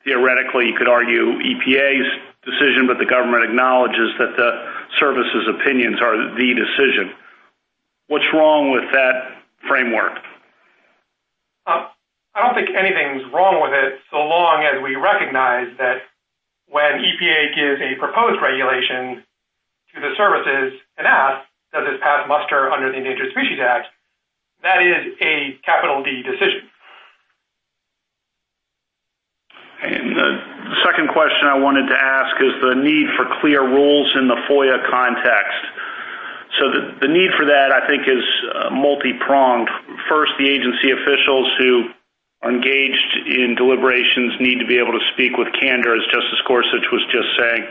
theoretically, you could argue E P A's decision, but the government acknowledges that the service's opinions are the decision. What's wrong with that framework? Uh, I don't think anything's wrong with it, so long as we recognize that when E P A gives a proposed regulation to the services and asks, does this pass muster under the Endangered Species Act, that is a capital D decision. And the second question I wanted to ask is the need for clear rules in the FOIA context. So the, the need for that, I think, is uh, multi-pronged. First, the agency officials who are engaged in deliberations need to be able to speak with candor, as Justice Gorsuch was just saying.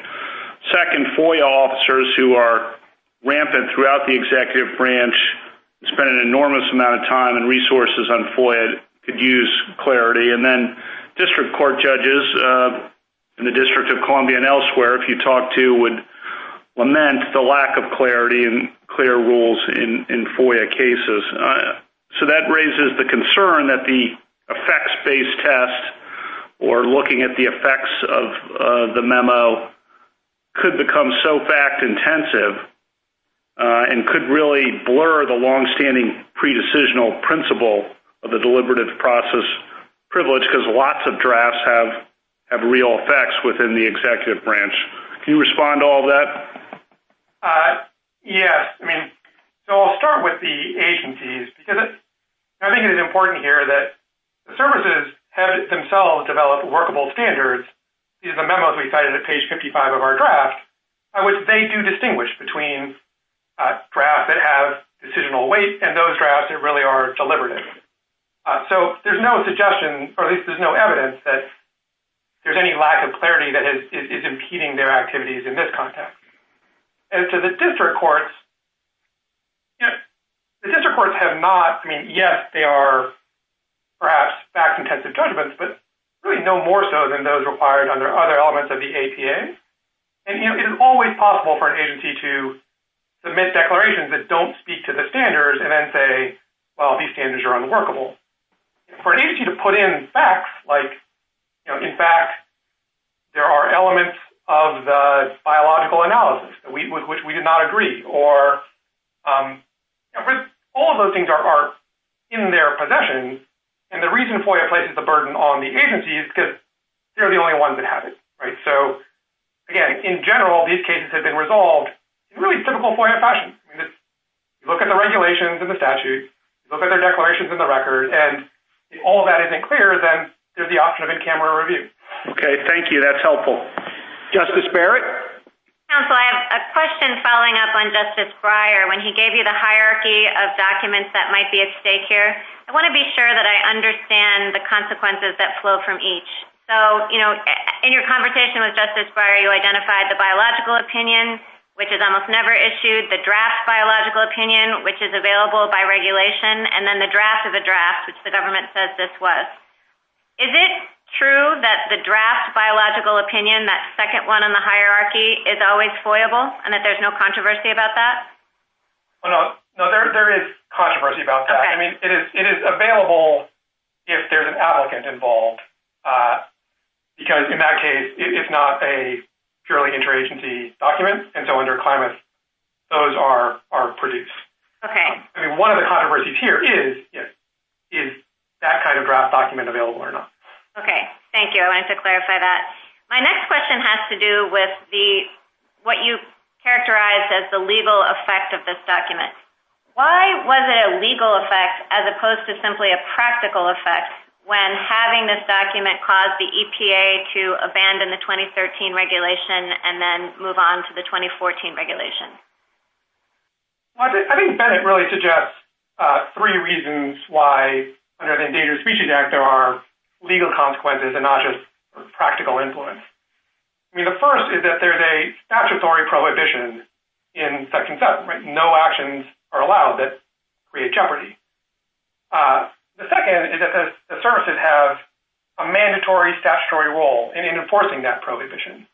Second, FOIA officers who are rampant throughout the executive branch spend an enormous amount of time and resources on FOIA could use clarity. And then district court judges uh, in the District of Columbia and elsewhere, if you talk to, would lament the lack of clarity and clear rules in, in FOIA cases. Uh, so that raises the concern that the effects-based test or looking at the effects of uh, the memo could become so fact-intensive uh, and could really blur the longstanding pre-decisional principle of the deliberative process privilege, because lots of drafts have have real effects within the executive branch. Can you respond to all of that? Uh, yes. I mean, so I'll start with the agencies, because it, I think it is important here that the services have themselves developed workable standards. These are the memos we cited at page fifty-five of our draft, by which they do distinguish between uh, drafts that have decisional weight and those drafts that really are deliberative. Uh, so there's no suggestion, or at least there's no evidence, that there's any lack of clarity that is, is, is impeding their activities in this context. As to the district courts, you know, the district courts have not, I mean, yes, they are perhaps fact-intensive judgments, but really no more so than those required under other elements of the A P A. And, you know, it is always possible for an agency to submit declarations that don't speak to the standards and then say, well, these standards are unworkable. For an agency to put in facts like, you know, in fact, there are elements of the biological analysis that we, with which we did not agree, or um, you know, all of those things are, are in their possession, and the reason FOIA places the burden on the agency is because they're the only ones that have it, right? So, again, in general, these cases have been resolved in really typical FOIA fashion. I mean, it's, you look at the regulations and the statute, you look at their declarations in the record, and if all of that isn't clear, then there's the option of in-camera review. Okay, thank you. That's helpful. Justice Barrett? Counsel, I have a question following up on Justice Breyer. When he gave you the hierarchy of documents that might be at stake here, I want to be sure that I understand the consequences that flow from each. So, you know, in your conversation with Justice Breyer, you identified the biological opinion, which is almost never issued, the draft biological opinion, which is available by regulation, and then the draft of a draft, which the government says this was. Is it true that the draft biological opinion, that second one on the hierarchy, is always foiable and that there's no controversy about that? Well, no, no, there, there is controversy about that. Okay. I mean, it is, it is available if there's an applicant involved, uh, because in that case, it, it's not a purely interagency document, and so under climate, those are are produced. Okay. Um, I mean, one of the controversies here is, you know, is that kind of draft document available or not? Okay, thank you. I wanted to clarify that. My next question has to do with the what you characterized as the legal effect of this document. Why was it a legal effect as opposed to simply a practical effect when having this document caused the E P A to abandon the twenty thirteen regulation and then move on to the twenty fourteen regulation? Well, I, th- I think Bennett really suggests uh, three reasons why under the Endangered Species Act there are legal consequences and not just practical influence. I mean, the first is that there's a statutory prohibition in Section seven, right? No actions are allowed that create jeopardy. Uh, The second is that the, the services have a mandatory statutory role in, in enforcing that prohibition.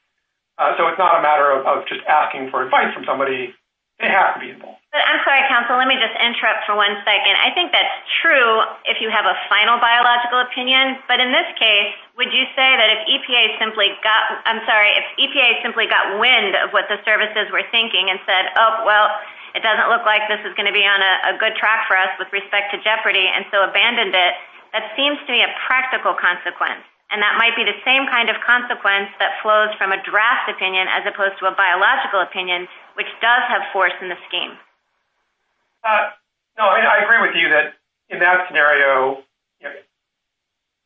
Uh, so it's not a matter of, of just asking for advice from somebody. They have to be involved. But I'm sorry, counsel, let me just interrupt for one second. I think that's true if you have a final biological opinion, but in this case, would you say that if E P A simply got, I'm sorry, if E P A simply got wind of what the services were thinking and said, oh, well, it doesn't look like this is going to be on a, a good track for us with respect to jeopardy, and so abandoned it, that seems to me a practical consequence. And that might be the same kind of consequence that flows from a draft opinion as opposed to a biological opinion, which does have force in the scheme. Uh, no, I mean, I agree with you that in that scenario, you know,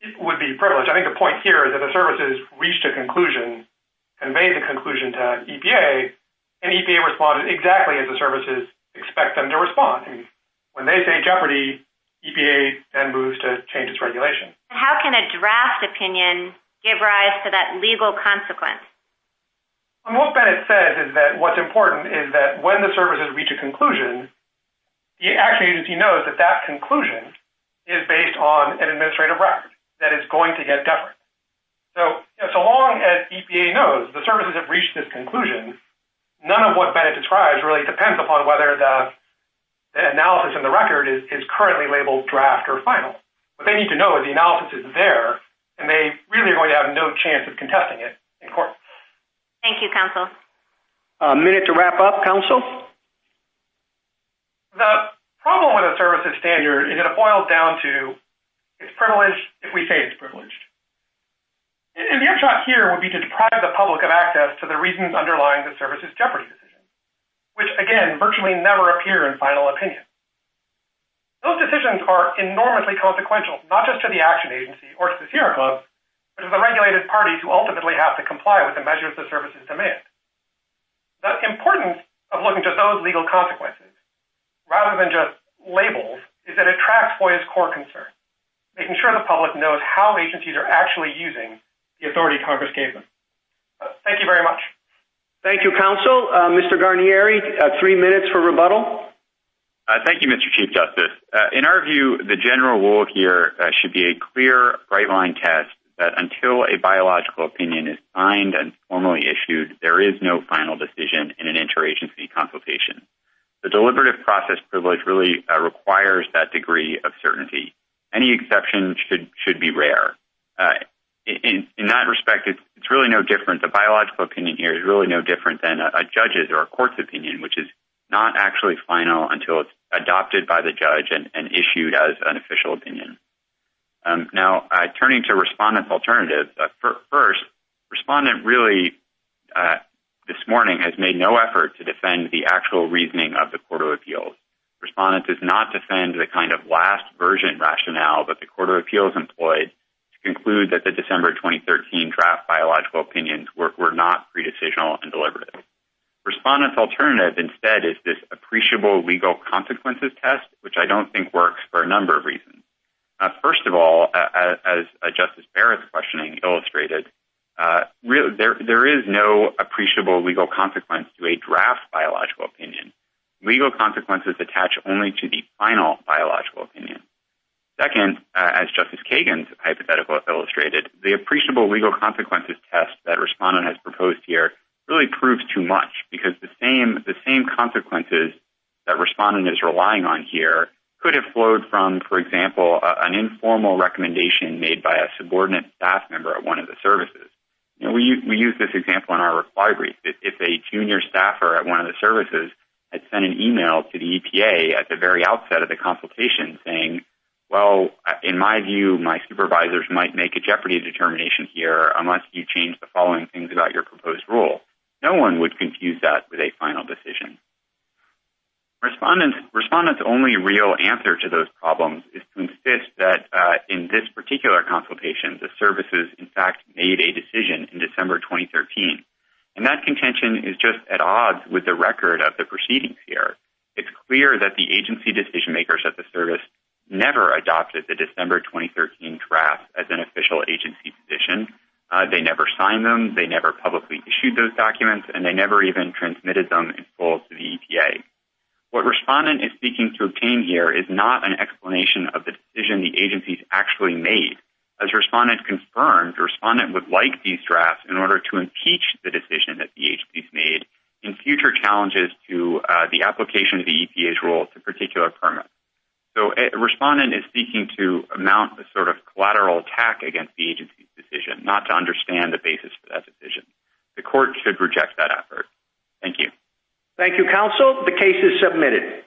it would be privileged. I think the point here is that the services reached a conclusion, conveyed the conclusion to E P A, and E P A responded exactly as the services expect them to respond. I mean, when they say jeopardy, E P A then moves to change its regulation. And how can a draft opinion give rise to that legal consequence? And what Bennett says is that what's important is that when the services reach a conclusion, the action agency knows that that conclusion is based on an administrative record that is going to get deferred. So, you know, so long as E P A knows the services have reached this conclusion, none of what Bennett describes really depends upon whether the The analysis in the record is, is currently labeled draft or final. What they need to know is the analysis is there, and they really are going to have no chance of contesting it in court. Thank you, counsel. A minute to wrap up, counsel. The problem with a services standard is that it boils down to it's privileged if we say it's privileged. And the upshot here would be to deprive the public of access to the reasons underlying the services jeopardy decision, which, again, virtually never appear in final opinion. Those decisions are enormously consequential, not just to the action agency or to the Sierra Club, but to the regulated parties who ultimately have to comply with the measures the services demand. The importance of looking to those legal consequences, rather than just labels, is that it tracks FOIA's core concern, making sure the public knows how agencies are actually using the authority Congress gave them. Thank you very much. Thank you, counsel. Uh, Mister Guarnieri, uh, three minutes for rebuttal. Uh, thank you, Mister Chief Justice. Uh, in our view, the general rule here uh, should be a clear, bright-line test that until a biological opinion is signed and formally issued, there is no final decision in an interagency consultation. The deliberative process privilege really uh, requires that degree of certainty. Any exception should should be rare. Uh, In, in that respect, it's, it's really no different. The biological opinion here is really no different than a, a judge's or a court's opinion, which is not actually final until it's adopted by the judge and, and issued as an official opinion. Um, now, uh, turning to respondent's alternatives, uh, for, first, respondent really uh, this morning has made no effort to defend the actual reasoning of the Court of Appeals. Respondent does not defend the kind of last version rationale that the Court of Appeals employed conclude that the December twenty thirteen draft biological opinions were, were not pre-decisional and deliberative. Respondent's alternative instead is this appreciable legal consequences test, which I don't think works for a number of reasons. Uh, first of all, uh, as uh, Justice Barrett's questioning illustrated, uh, really, there, there is no appreciable legal consequence to a draft biological opinion. Legal consequences attach only to the final biological opinion. Second, uh, as Justice Kagan's hypothetical illustrated, the appreciable legal consequences test that respondent has proposed here really proves too much because the same the same consequences that respondent is relying on here could have flowed from, for example, uh, an informal recommendation made by a subordinate staff member at one of the services. You know, we, we use this example in our reply brief. If a junior staffer at one of the services had sent an email to the E P A at the very outset of the consultation saying, well, in my view, my supervisors might make a jeopardy determination here unless you change the following things about your proposed rule. No one would confuse that with a final decision. Respondents, respondents' only real answer to those problems is to insist that uh, in this particular consultation, the services, in fact, made a decision in December twenty thirteen. And that contention is just at odds with the record of the proceedings here. It's clear that the agency decision-makers at the service never adopted the December twenty thirteen draft as an official agency position. Uh, they never signed them, they never publicly issued those documents, and they never even transmitted them in full to the E P A. What respondent is seeking to obtain here is not an explanation of the decision the agencies actually made. As respondent confirmed, respondent would like these drafts in order to impeach the decision that the agencies made in future challenges to uh, the application of the E P A's rule to particular permits. So a respondent is seeking to mount a sort of collateral attack against the agency's decision, not to understand the basis for that decision. The court should reject that effort. Thank you. Thank you, counsel. The case is submitted.